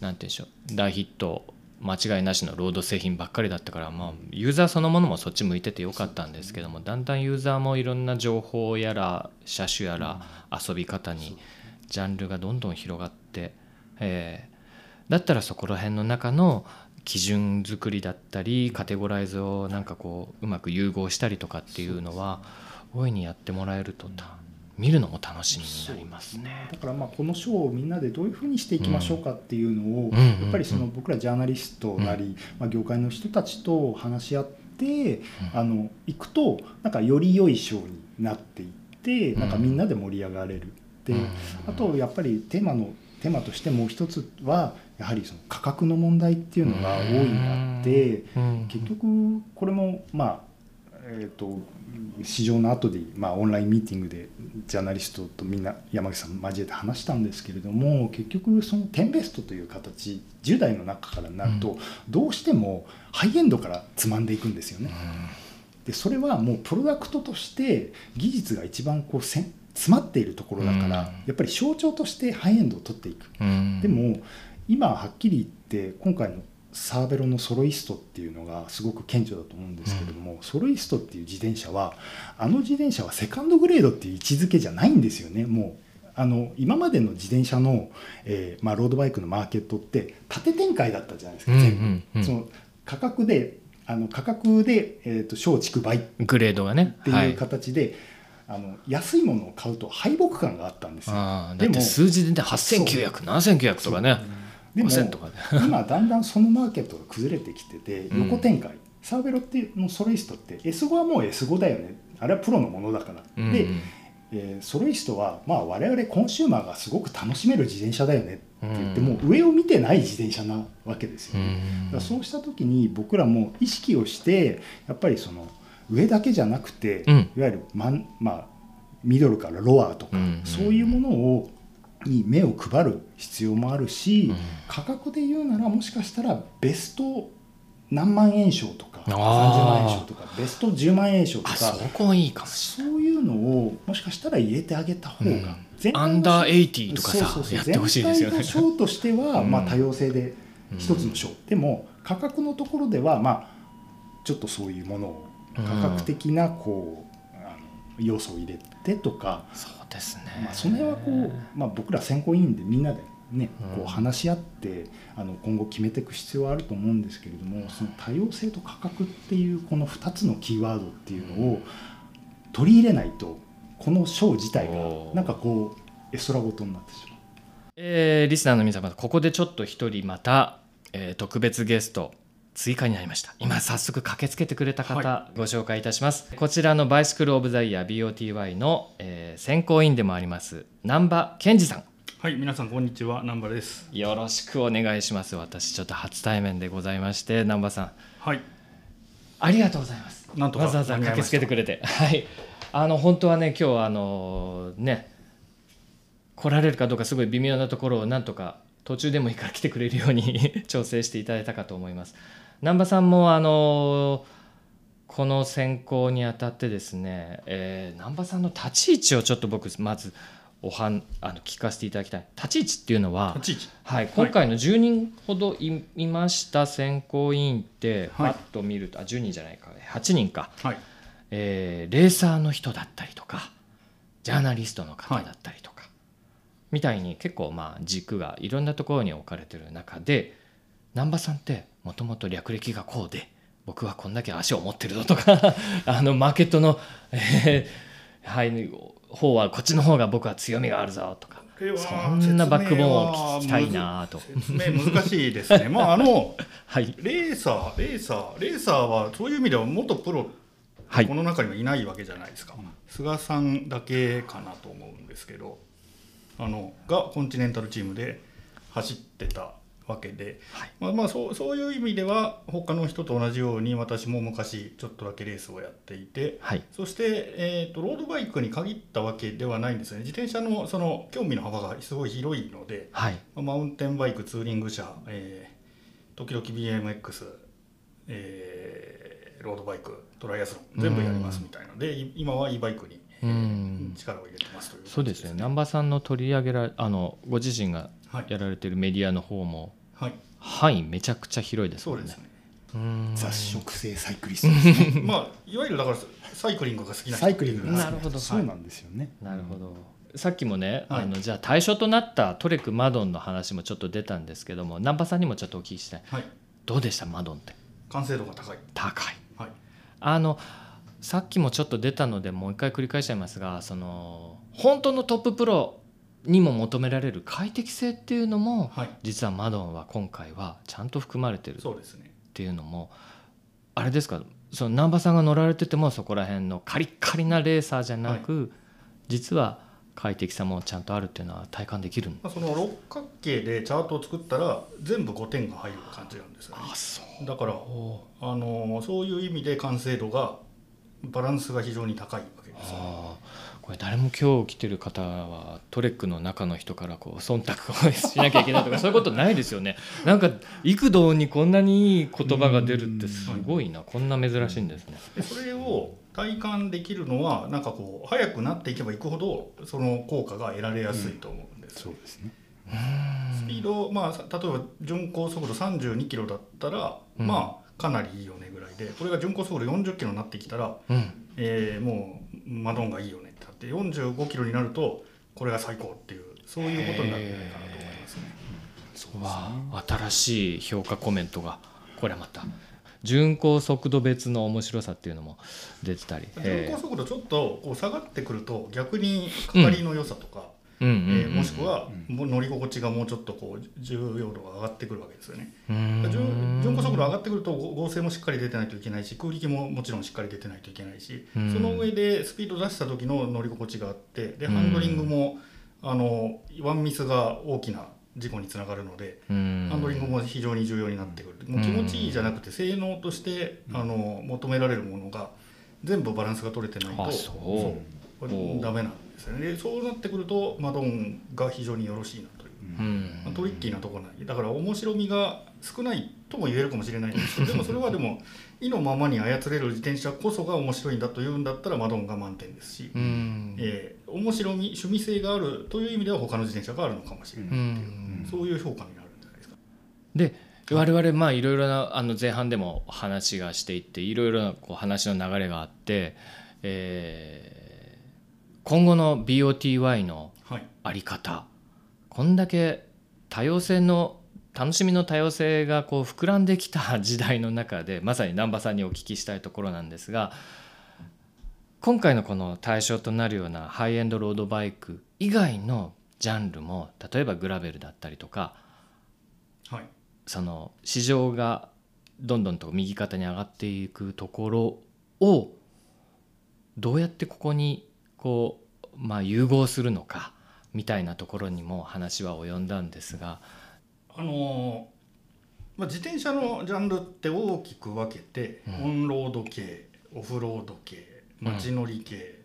言うんでしょう、大ヒット間違いなしのロード製品ばっかりだったから、まあ、ユーザーそのものもそっち向いててよかったんですけども、だんだんユーザーもいろんな情報やら車種やら遊び方にジャンルがどんどん広がって、だったらそこら辺の中の基準作りだったりカテゴライズをなんかこううまく融合したりとかっていうのは大いにやってもらえると見るのも楽しみになりますね。だからまあこの賞をみんなでどういうふうにしていきましょうかっていうのを、やっぱりその僕らジャーナリストなり、まあ業界の人たちと話し合っていくと、なんかより良い賞になっていって、なんかみんなで盛り上がれる。で、あとやっぱりテーマとしてもう一つはやはりその価格の問題っていうのが大いにあって、結局これもまあ市場の後で、まあ、オンラインミーティングでジャーナリストとみんな山口さん交えて話したんですけれども、結局その10ベストという形10代の中からになると、どうしてもハイエンドからつまんでいくんですよね。でそれはもうプロダクトとして技術が一番こう詰まっているところだから、やっぱり象徴としてハイエンドを取っていく。でも今はっきり言って今回のサーベロのソロイストっていうのがすごく顕著だと思うんですけれども、ソロイストっていう自転車はセカンドグレードっていう位置づけじゃないんですよね。もう今までの自転車の、まあ、ロードバイクのマーケットって縦展開だったじゃないですか。全部その価格で、小畜倍グレードがねっていう形で、安いものを買うと敗北感があったんですよ。でも数字で8900、7900とかね。でも今だんだんそのマーケットが崩れてきてて、横展開、サーベロっていうのソロイストって S5 はもう S5 だよね、あれはプロのものだから、で、ソロイストはまあ我々コンシューマーがすごく楽しめる自転車だよねって言って、もう上を見てない自転車なわけですよね。だからそうした時に僕らも意識をして、やっぱりその上だけじゃなくて、いわゆるまあ、ミドルからロアとか、そういうものをに目を配る必要もあるし、価格で言うならもしかしたらベスト何万円賞とか30万円賞とかベスト10万円賞とか、そこいいかもしれない。そういうのをもしかしたら入れてあげた方が、アンダー80とかさ、やってほしいですよね。全体の賞としてはまあ多様性で一つの賞、でも価格のところではまあちょっとそういうものを価格的なこう要素を入れてとか、そうですね、その辺はこう、僕ら選考委員でみんなで、ね、こう話し合って今後決めていく必要はあると思うんですけれども、その多様性と価格っていうこの2つのキーワードっていうのを取り入れないと、この賞自体がなんかこう絵空事になってしまう。リスナーの皆様、ここでちょっと一人また、特別ゲスト追加になりました。今早速駆けつけてくれた方、ご紹介いたします。こちらのバイスクルオブザイヤー BOTY の、選考委員でもあります難波健二さん。はい、皆さんこんにちは、難波です。よろしくお願いします。私ちょっと初対面でございまして、難波さん。はい。ありがとうございます。なんとかわざわざ駆けつけてくれて、はい。本当はね、今日ね来られるかどうかすごい微妙なところをなんとか途中でもいいから来てくれるように調整していただいたかと思います。難波さんもこの選考にあたってですね、難波さんの立ち位置をちょっと僕まず聞かせていただきたい。立ち位置っていうのは、今回の10人ほどいました選考委員って、パッと見ると10人じゃないか、8人か、レーサーの人だったりとかジャーナリストの方だったりとか、みたいに結構軸がいろんなところに置かれてる中で、難波さんってもともと略歴がこうで僕はこんだけ足を持ってるぞとかマーケットの、方はこっちの方が僕は強みがあるぞとか、そんなバックボーンを聞きたいなと。説明難しいですね。レーサーはそういう意味では元プロ、この中にはいないわけじゃないですか。菅さんだけかなと思うんですけど、がコンチネンタルチームで走ってたわけで、そういう意味では他の人と同じように私も昔ちょっとだけレースをやっていて、そして、ロードバイクに限ったわけではないんですね。自転車のその興味の幅がすごい広いので、マウンテンバイク、ツーリング車、時々 BMX、ロードバイク、トライアスロン全部やりますみたいなので、今は e バイクに力を入れてますという感じですね。そうですね。難波さんの取り上げられご自身がやられてるメディアの方も範囲めちゃくちゃ広いですもんね。雑食性サイクリストですね。いわゆるだからサイクリングが好きな人。サイクリングが好きな人。なるほど、そうなんですよね。なるほど。さっきもね、じゃあ対象となったトレクマドンの話もちょっと出たんですけども、難波さんにもちょっとお聞きしたい。どうでしたマドンって？完成度が高い。高い。さっきもちょっと出たのでもう一回繰り返しちゃいますが、その本当のトッププロにも求められる快適性っていうのも、はい、実はマドンは今回はちゃんと含まれてるっていうのも、そうですね、あれですか、その南波さんが乗られててもそこら辺のカリッカリなレーサーじゃなく、はい、実は快適さもちゃんとあるっていうのは体感できるんです。その六角形でチャートを作ったら全部5点が入る感じなんですよね。あ、そう。だからそういう意味で完成度がバランスが非常に高いわけですよね。あ、これ誰も今日来てる方はトレックの中の人からこう忖度をしなきゃいけないとかそういうことないですよね。なんか幾度にこんなにいい言葉が出るってすごいな、こんな珍しいんですね。でそれを体感できるのはなんかこう早くなっていけばいくほどその効果が得られやすいと思うんです。そうですね。スピード、まあ例えば巡航速度32キロだったら、まあかなりいいよねぐらいで、これが巡航速度40キロになってきたら、もうマドンがいいよねってなって45キロになるとこれが最高っていう、そういうことになるんじゃないかなと思いますね。そうですね。新しい評価コメントがこれまた巡航速度別の面白さっていうのも出てたり、巡航速度ちょっとこう下がってくると逆にかかりの良さとか、もしくは乗り心地がもうちょっとこう重要度が上がってくるわけですよね。巡航速度上がってくると剛性もしっかり出てないといけないし、空力ももちろんしっかり出てないといけないし、その上でスピード出した時の乗り心地があって、でハンドリングもワンミスが大きな事故につながるので、ハンドリングも非常に重要になってくる。もう気持ちいいじゃなくて性能として求められるものが全部バランスが取れてないとダメなんですよね。そうなってくるとマドンが非常によろしいなという、トリッキーなところなんで、だから面白みが少ないとも言えるかもしれないんですけど、でもそれはでも意のままに操れる自転車こそが面白いんだというんだったらマドンが満点ですし、面白み趣味性があるという意味では他の自転車があるのかもしれないっていう、そういう評価になるんじゃないですか。で我々まあいろいろな前半でも話がしていって、いろいろなこう話の流れがあって、今後の BOTY のあり方、こんだけ多様性の楽しみの多様性がこう膨らんできた時代の中で、まさに南波さんにお聞きしたいところなんですが、今回のこの対象となるようなハイエンドロードバイク以外のジャンルも、例えばグラベルだったりとか、はい、その市場がどんどんと右肩に上がっていくところをどうやってここにこう、融合するのかみたいなところにも話は及んだんですが、自転車のジャンルって大きく分けて、オンロード系、オフロード系、街乗り系、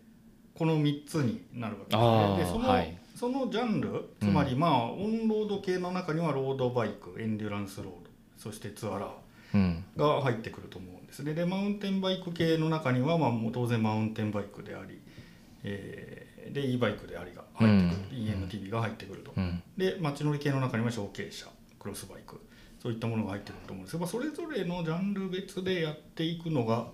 この3つになるわけですね。でそのジャンル、つまりオンロード系の中にはロードバイク、エンデュランスロード、そしてツアラーが入ってくると思うんですね。でマウンテンバイク系の中にはもう当然マウンテンバイクであり、で e バイクでありが入ってくる、EMTB が入ってくると。で街乗り系の中には小径車、クロスバイク、そういったものが入ってくると思うんですけど、それぞれのジャンル別でやっていくのが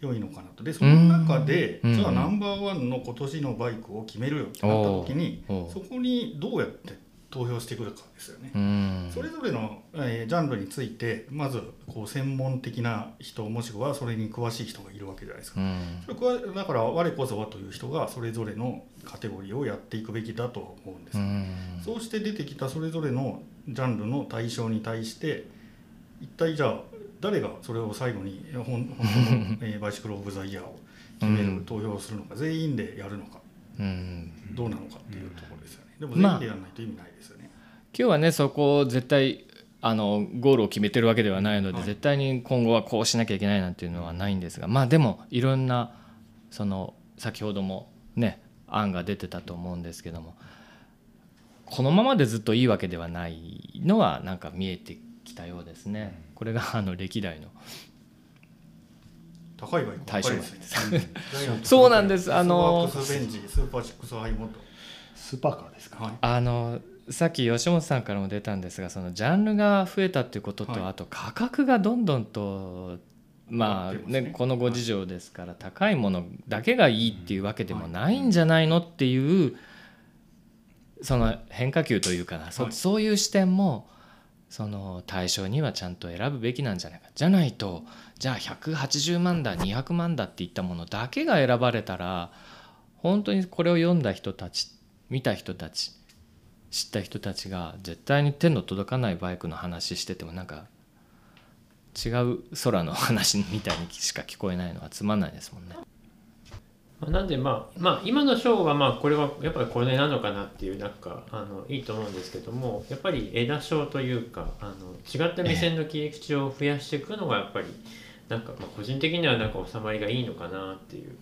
良いのかなと。でその中でじゃあナンバーワンの今年のバイクを決めるよってなった時に、そこにどうやって投票してくるかですよね。それぞれのジャンルについてまずこう専門的な人、もしくはそれに詳しい人がいるわけじゃないですか。それだから我こそはという人がそれぞれのカテゴリーをやっていくべきだと思うんです。そうして出てきたそれぞれのジャンルの対象に対して、一体じゃあ誰がそれを最後に本当のバイシクル・オブ・ザ・イヤーを決める、投票するのか、全員でやるのか、どうなのかっていうところですよね。でも全員でやらないと意味ないですよね。今日はね、そこを絶対ゴールを決めてるわけではないので、絶対に今後はこうしなきゃいけないなんていうのはないんですが、でもいろんなその先ほどもね案が出てたと思うんですけども、このままでずっといいわけではないのはなんか見えてきたようですね。これが歴代の高いバイク対象ですね。そうなんです。スーパーシックスハイモード、スーパーカーですか。さっき吉本さんからも出たんですが、そのジャンルが増えたということと、あと価格がどんどんとこのご事情ですから、高いものだけがいいっていうわけでもないんじゃないのっていう。その変化球というか、そういう視点もその対象にはちゃんと選ぶべきなんじゃないか。じゃないと、じゃあ180万だ200万だっていったものだけが選ばれたら、本当にこれを読んだ人たち、見た人たち、知った人たちが絶対に手の届かないバイクの話してても、なんか違う空の話みたいにしか聞こえないのはつまんないですもんね。なんでまあ今の章はこれはやっぱりこれなのかなっていう、なんかいいと思うんですけども、やっぱり枝章というか違った目線の切り口を増やしていくのがやっぱりなんか個人的にはなんか収まりがいいのかなっていう。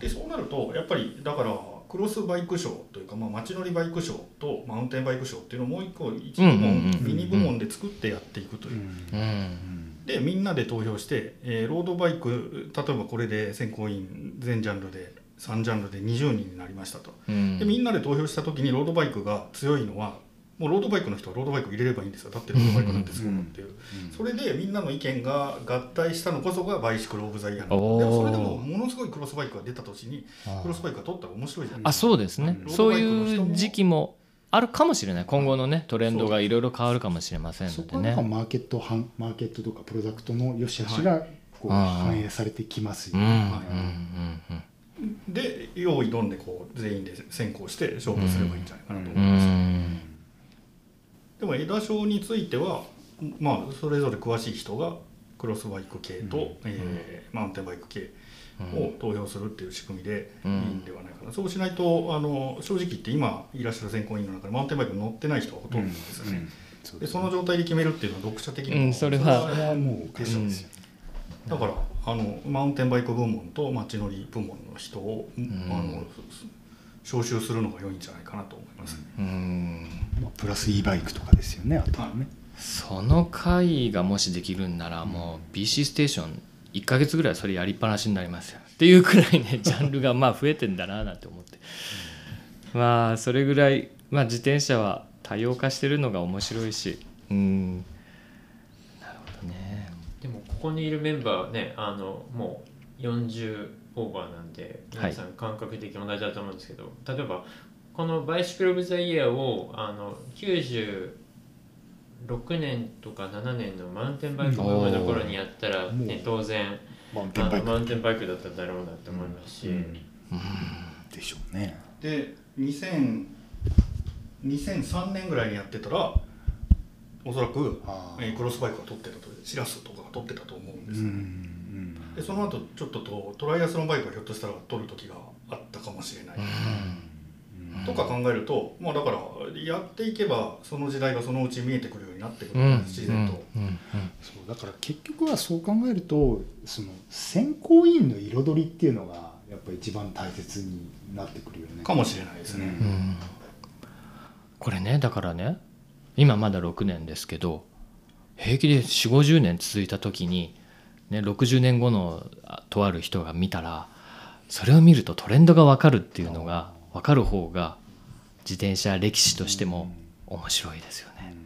でそうなるとやっぱりだからクロスバイク賞というか、街乗りバイク賞とマウンテンバイク賞っていうのをもう一個1部門ミニ部門で作ってやっていくという。でみんなで投票して、ロードバイク例えばこれで選考委員全ジャンルで3ジャンルで20人になりましたと。でみんなで投票した時にロードバイクが強いのはもうロードバイクの人はロードバイク入れればいいんですよ。だってロードバイクなんてすごいのっていう、それでみんなの意見が合体したのこそがバイシクルオブザイヤーなので、それでもものすごいクロスバイクが出た年にクロスバイクが取ったら面白いじゃないですか。そうですね、そういう時期もあるかもしれない。今後のねトレンドがいろいろ変わるかもしれませんのでね。そこはなんかマーケットとかプロダクトの良し悪しがこう反映されてきますよね。で用意どんでこう全員で先行して勝負すればいいんじゃないかなと思います。でも枝賞についてはそれぞれ詳しい人がクロスバイク系と、マウンテンバイク系を投票するっていう仕組みでいいんではないかな。そうしないと正直言って今いらっしゃる選考委員の中でマウンテンバイク乗ってない人はほとんどなんですよね。でその状態で決めるっていうのは読者的にも、それはもうおかしいですよ。だからマウンテンバイク部門と街乗り部門の人を招集するのが良いんじゃないかなと思いますね。プラス e バイクとかですよね。あとはね、その会がもしできるんならもう BC ステーション1ヶ月ぐらいそれやりっぱなしになりますよっていうくらいね、ジャンルが増えてんだななんて思ってそれぐらい自転車は多様化してるのが面白いし。なるほどね。でもここにいるメンバーはね、もう40オーバーなんで皆さん感覚的に同じだと思うんですけど、例えばこのバイシクルオブザイヤーを96年とか7年のマウンテンバイクブームの頃にやったら、ね、当然マウンテンバイクだったんだろうなと思いますし、でしょうね。で2003年ぐらいにやってたらおそらくクロスバイクが取ってたと、シラスとかが取ってたと思うんですよね。でその後ちょっとトライアスロンバイクがひょっとしたら取る時があったかもしれない、とか考えると、だからやっていけばその時代がそのうち見えてくるようになってくるのが自然と。そうだから結局はそう考えると、その選考委員の彩りっていうのがやっぱり一番大切になってくるよね。かもしれないですね。これねだからね、今まだ6年ですけど、平気で4、50年続いた時に、60年後のとある人が見たら、それを見るとトレンドが分かるっていうのが分かる方が自転車歴史としても面白いですよね。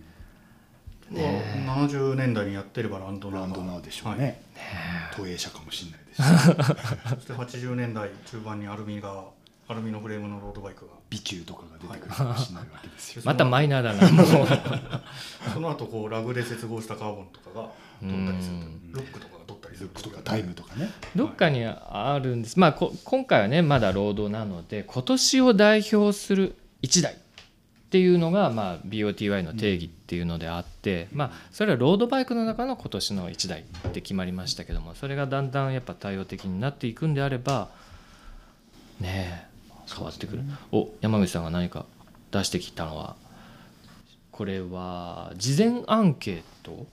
70年代にやってればランドナーでしょうね。投影者かもしれないですそして80年代中盤にアルミのフレームのロードバイクがビキューとかが出てくるかもしれないわけですよまたマイナーだなその後ラグで接合したカーボンとかが取ったりする、ロックとかが取ったりする、ロックとかタイムとかね、どっかにあるんです。今回はねまだロードなので、今年を代表する1台っていうのがBOTY の定義っていうのであって、それはロードバイクの中の今年の1台って決まりましたけども、それがだんだんやっぱ対応的になっていくんであればねえ変わってくる。山口さんが何か出してきたのは、これは事前アンケート、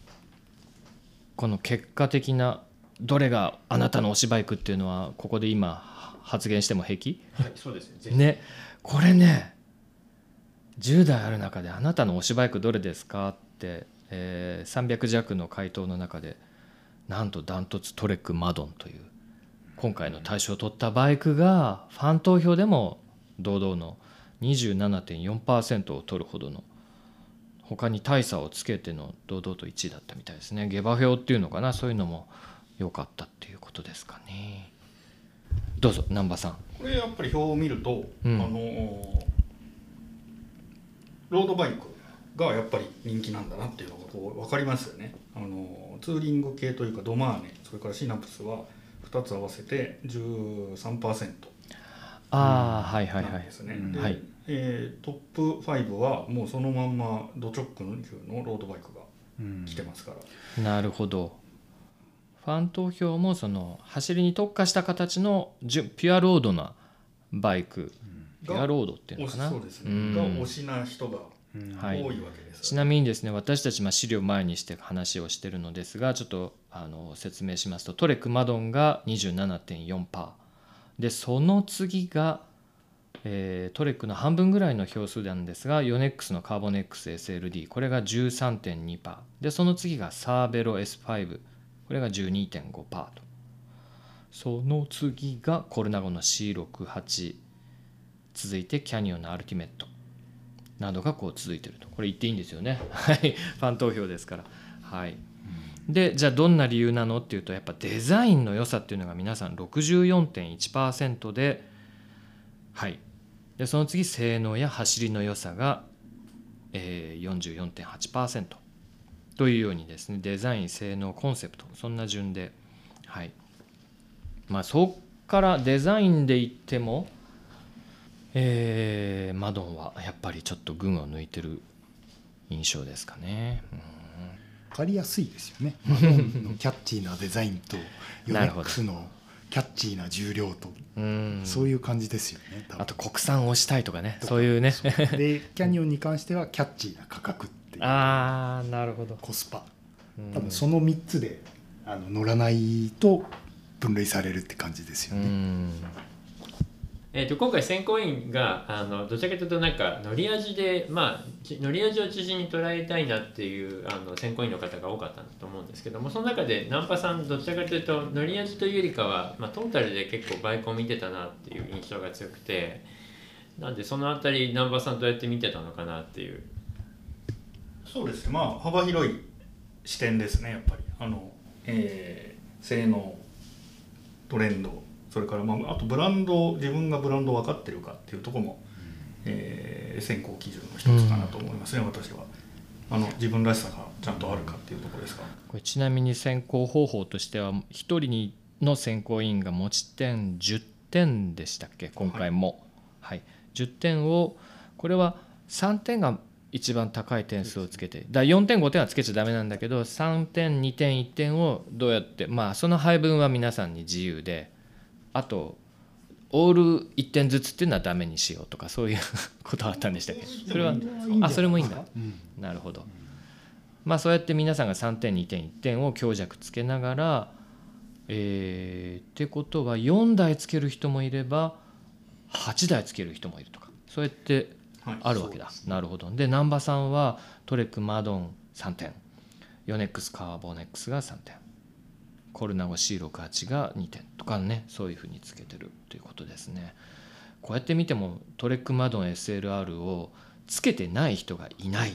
この結果的などれがあなたの推しバイクっていうのはここで今発言しても平気？はい、そうですね。これね10代ある中であなたの推しバイクどれですかって、300弱の回答の中でなんとダントツトレックマドンという今回の大賞を取ったバイクがファン投票でも堂々の 27.4% を取るほどの、他に大差をつけての堂々と1位だったみたいですね。下馬評っていうのかな、そういうのも良かったっていうことですかね。どうぞ難波さん。これやっぱり表を見ると、ロードバイクがやっぱり人気なんだなっていうのがこう分かりますよね。ツーリング系というかドマーネ、それからシナプスは2つ合わせて 13% なんですね。トップ5はもうそのまんまド直球のロードバイクが来てますから、うん、なるほど。ファン投票もその走りに特化した形のピュアロードなバイク、うん、ピュアロードっていうのかな、そうですね、うん、が推しな人が多いわけです、はい、ちなみにですね、私たち資料を前にして話をしてるのですが、ちょっと説明しますと、トレクマドンが 27.4% で、その次が、トレクの半分ぐらいの票数なんですが、ヨネックスのカーボネックス SLD、 これが 13.2% で、その次がサーベロ S5、これが 12.5% と、その次がコルナゴの C68、 続いてキャニオンのアルティメットなどがこう続いてると。これ言っていいんですよねはいファン投票ですから、はい、でじゃあどんな理由なのっていうと、やっぱデザインの良さっていうのが皆さん 64.1% で、はい、でその次性能や走りの良さが、44.8% というようにですね、デザイン、性能、コンセプト、そんな順で、はい、まあ、そこからデザインでいっても、マドンはやっぱりちょっと群を抜いてる印象ですかね。うん、分かりやすいですよねマドンのキャッチーなデザインとヨネックスのキャッチーな重量と、そういう感じですよね。あと国産をしたいとかね、そういうね。でキャニオンに関してはキャッチーな価格っていう、あー、なるほど、コスパ、多分その3つで乗らないと分類されるって感じですよね。うん、今回選考委員がどちらかというとなんか乗り味で、まあ、乗り味を中心に捉えたいなっていう選考委員の方が多かったんだと思うんですけども、その中で難波さんどちらかというと乗り味というよりかは、まあ、トータルで結構バイクを見てたなっていう印象が強くて、なんでそのあたり難波さんどうやって見てたのかなっていう。そうですね、まあ幅広い視点ですね、やっぱり性能、トレンド、それから、まあ、あとブランド、自分がブランド分かってるかっていうところも、選考基準の一つかなと思いますね、私は。自分らしさがちゃんとあるかっていうところですか。これちなみに選考方法としては1人の選考委員が持ち点10点でしたっけ、今回も、はいはい、10点を、これは3点が一番高い点数をつけて、だ 4.5 点はつけちゃダメなんだけど、3点、2点、1点をどうやって、まあ、その配分は皆さんに自由で、あとオール1点ずつっていうのはダメにしようとか、そういうことはあったんでしたっけ。それは、あ、それもいいんだ、うん、なるほど。まあそうやって皆さんが3点2点1点を強弱つけながら、ってことは4台つける人もいれば8台つける人もいるとか、そうやってあるわけだ、はい、なるほど。で難波さんはトレックマドン3点、ヨネックスカーボネックスが3点、コルナゴ C68 が2点とかね、そういうふうにつけてるということですね。こうやって見てもトレックマドン SLR をつけてない人がいない、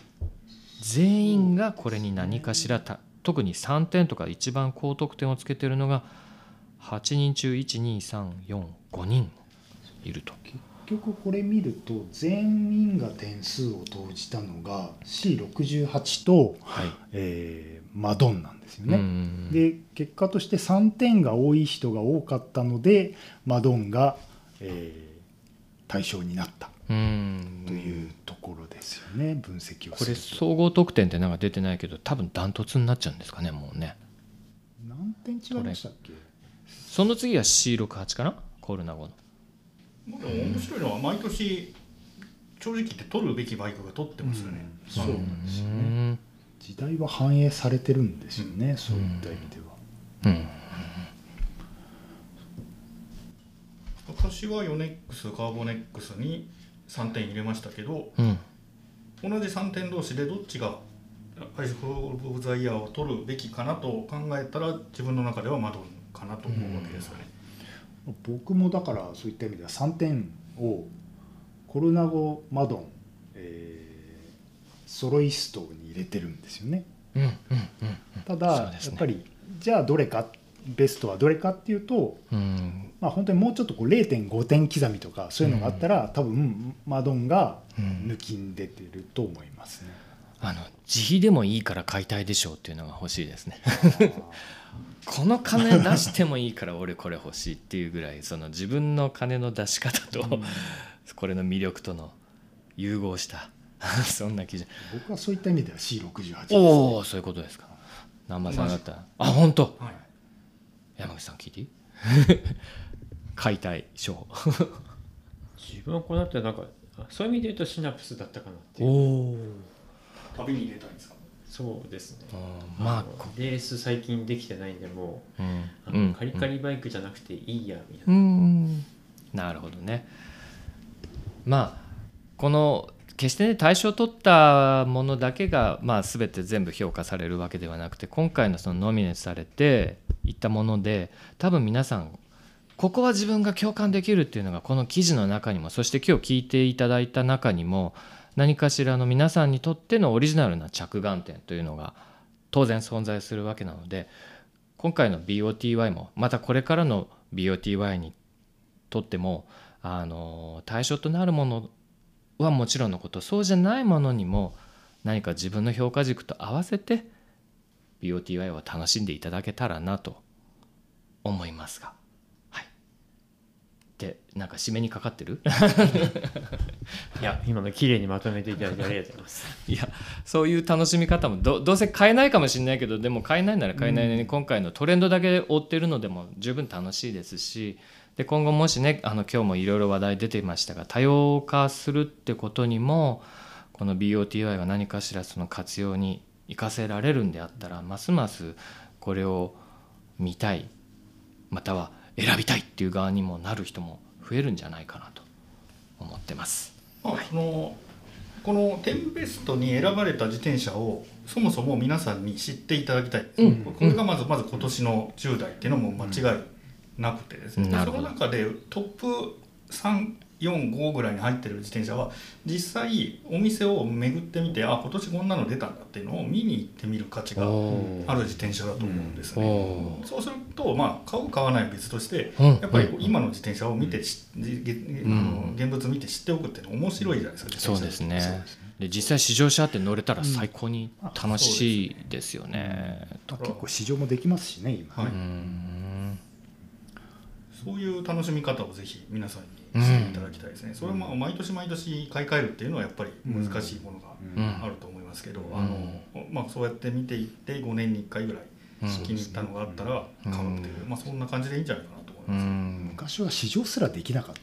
全員がこれに何かしら特に3点とか一番高得点をつけてるのが8人中 1,2,3,4,5 人いると。結局これ見ると全員が点数を投じたのが C68 と、はい、マドンなんですよね。で結果として3点が多い人が多かったのでマドンが、対象になったというところですよね。分析をするとこれ総合得点ってなんか出てないけど、多分ダントツになっちゃうんですかね、もうね。何点違いましたっけ。その次は C68 かな、コルナゴの。でも面白いのは毎年正直言って取るべきバイクが取ってますよね、うん、そうなんですよね。時代は反映されてるんですよね、うん、そういった意味では、うんうん、私はヨネックスカーボネックスに3点入れましたけど、うん、同じ3点同士でどっちがアイスオブザイヤーを取るべきかなと考えたら、自分の中ではマドンかなと思うわけですよね、うん。僕もだからそういった意味では3点をコルナゴマドン、ソロイストに入れてるんですよね、うんうんうんうん、ただ、ね、やっぱりじゃあどれかベストはどれかっていうと、うんまあ、本当にもうちょっとこう 0.5 点刻みとかそういうのがあったら、うん、多分マドンが抜きん出てると思いますね。あの自費でもいいから買いたいでしょうっていうのが欲しいですねこの金出してもいいから俺これ欲しいっていうぐらいその自分の金の出し方と、うん、これの魅力との融合したそんな基準。僕はそういった意味では C68 です、ね、おおそういうことですか。南波さんだったらあ本当、はい、山口さん聞いていい解体ショー自分はこうなってなんかそういう意味で言うとシナプスだったかなっていう。お旅に出たんですか。そうですね、まあ、レース最近できてないんでもう、うん、カリカリバイクじゃなくていいやみたいな、うん、なるほどね。まあこの決してね対象を取ったものだけが、まあ、全て全部評価されるわけではなくて今回 の、 そのノミネートされていったもので多分皆さんここは自分が共感できるっていうのがこの記事の中にもそして今日聞いていただいた中にも何かしらの皆さんにとってのオリジナルな着眼点というのが当然存在するわけなので今回の BOTY もまたこれからの BOTY にとっても対象となるものはもちろんのことそうじゃないものにも何か自分の評価軸と合わせて BOTY を楽しんでいただけたらなと思いますが、はい、でなんか締めにかかってるいや今の綺麗にまとめていただいてありがとうございますいやそういう楽しみ方も どうせ変えないかもしれないけどでも変えないなら変えないのに今回のトレンドだけ追ってるのでも十分楽しいですしで今後もしね今日もいろいろ話題出ていましたが多様化するってことにもこの BOTY が何かしらその活用に生かせられるんであったらますますこれを見たいまたは選びたいっていう側にもなる人も増えるんじゃないかなと思ってます、はい、この10ベストに選ばれた自転車をそもそも皆さんに知っていただきたいです、うん、これがまず今年の10代っていうのも間違い、うんなくてですね、その中でトップ3、4、5ぐらいに入ってる自転車は実際お店を巡ってみてあ今年こんなの出たんだっていうのを見に行ってみる価値がある自転車だと思うんですね。そうすると、まあ、買う買わないは別としてやっぱり今の自転車を見て、うん、現物見て知っておくっていうの面白いじゃないですか、うん、そうですね。で実際試乗車って乗れたら最高に楽しいですよね、うん、そうですね。結構試乗もできますしね今、はい、うんそういう楽しみ方をぜひ皆さんにしていただきたいですね、うん、それも毎年毎年買い替えるっていうのはやっぱり難しいものがあると思いますけど、うんまあ、そうやって見ていって5年に1回ぐらい気に入ったのがあったら買うっていう、うんまあ、そんな感じでいいんじゃないかなと思います、うん、昔は試乗すらできなかっ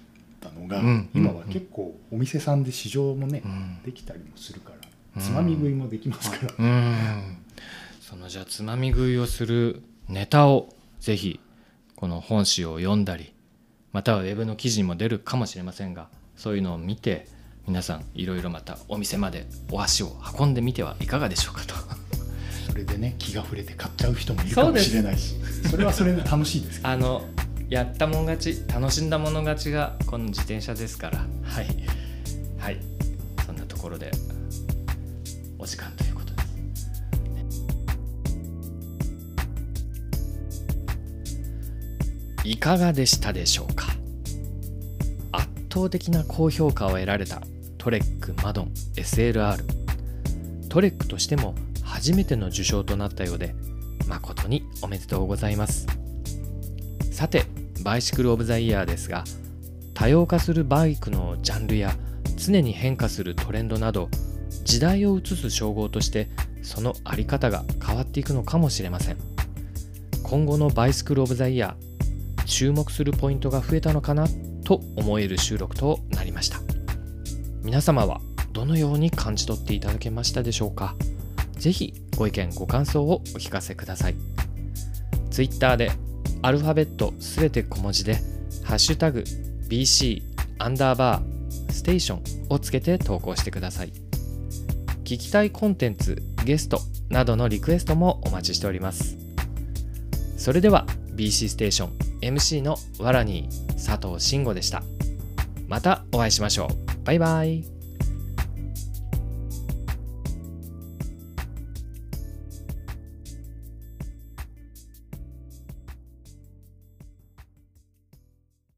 たのが、うん、今は結構お店さんで試乗もね、うん、できたりもするからつまみ食いもできますから、うんうん、そのじゃあつまみ食いをするネタをぜひこの本誌を読んだりまたはウェブの記事にも出るかもしれませんがそういうのを見て皆さんいろいろまたお店までお足を運んでみてはいかがでしょうかとそれでね気が触れて買っちゃう人もいるかもしれないし それはそれで楽しいですけどやったもん勝ち楽しんだもの勝ちがこの自転車ですからはい、はい、そんなところでお時間ということでいかがでしたでしょうか。圧倒的な高評価を得られたトレックマドン SLR トレックとしても初めての受賞となったようで誠におめでとうございます。さてバイシクルオブザイヤーですが多様化するバイクのジャンルや常に変化するトレンドなど時代を映す称号としてその在り方が変わっていくのかもしれません。今後のバイシクルオブザイヤー注目するポイントが増えたのかなと思える収録となりました。皆様はどのように感じ取っていただけましたでしょうか。ぜひご意見ご感想をお聞かせください。Twitter でアルファベットすべて小文字でハッシュタグ BC_station をつけて投稿してください。聞きたいコンテンツ、ゲストなどのリクエストもお待ちしております。それでは BC ステーションMC のわらに佐藤慎吾でした。またお会いしましょう。バイバイ。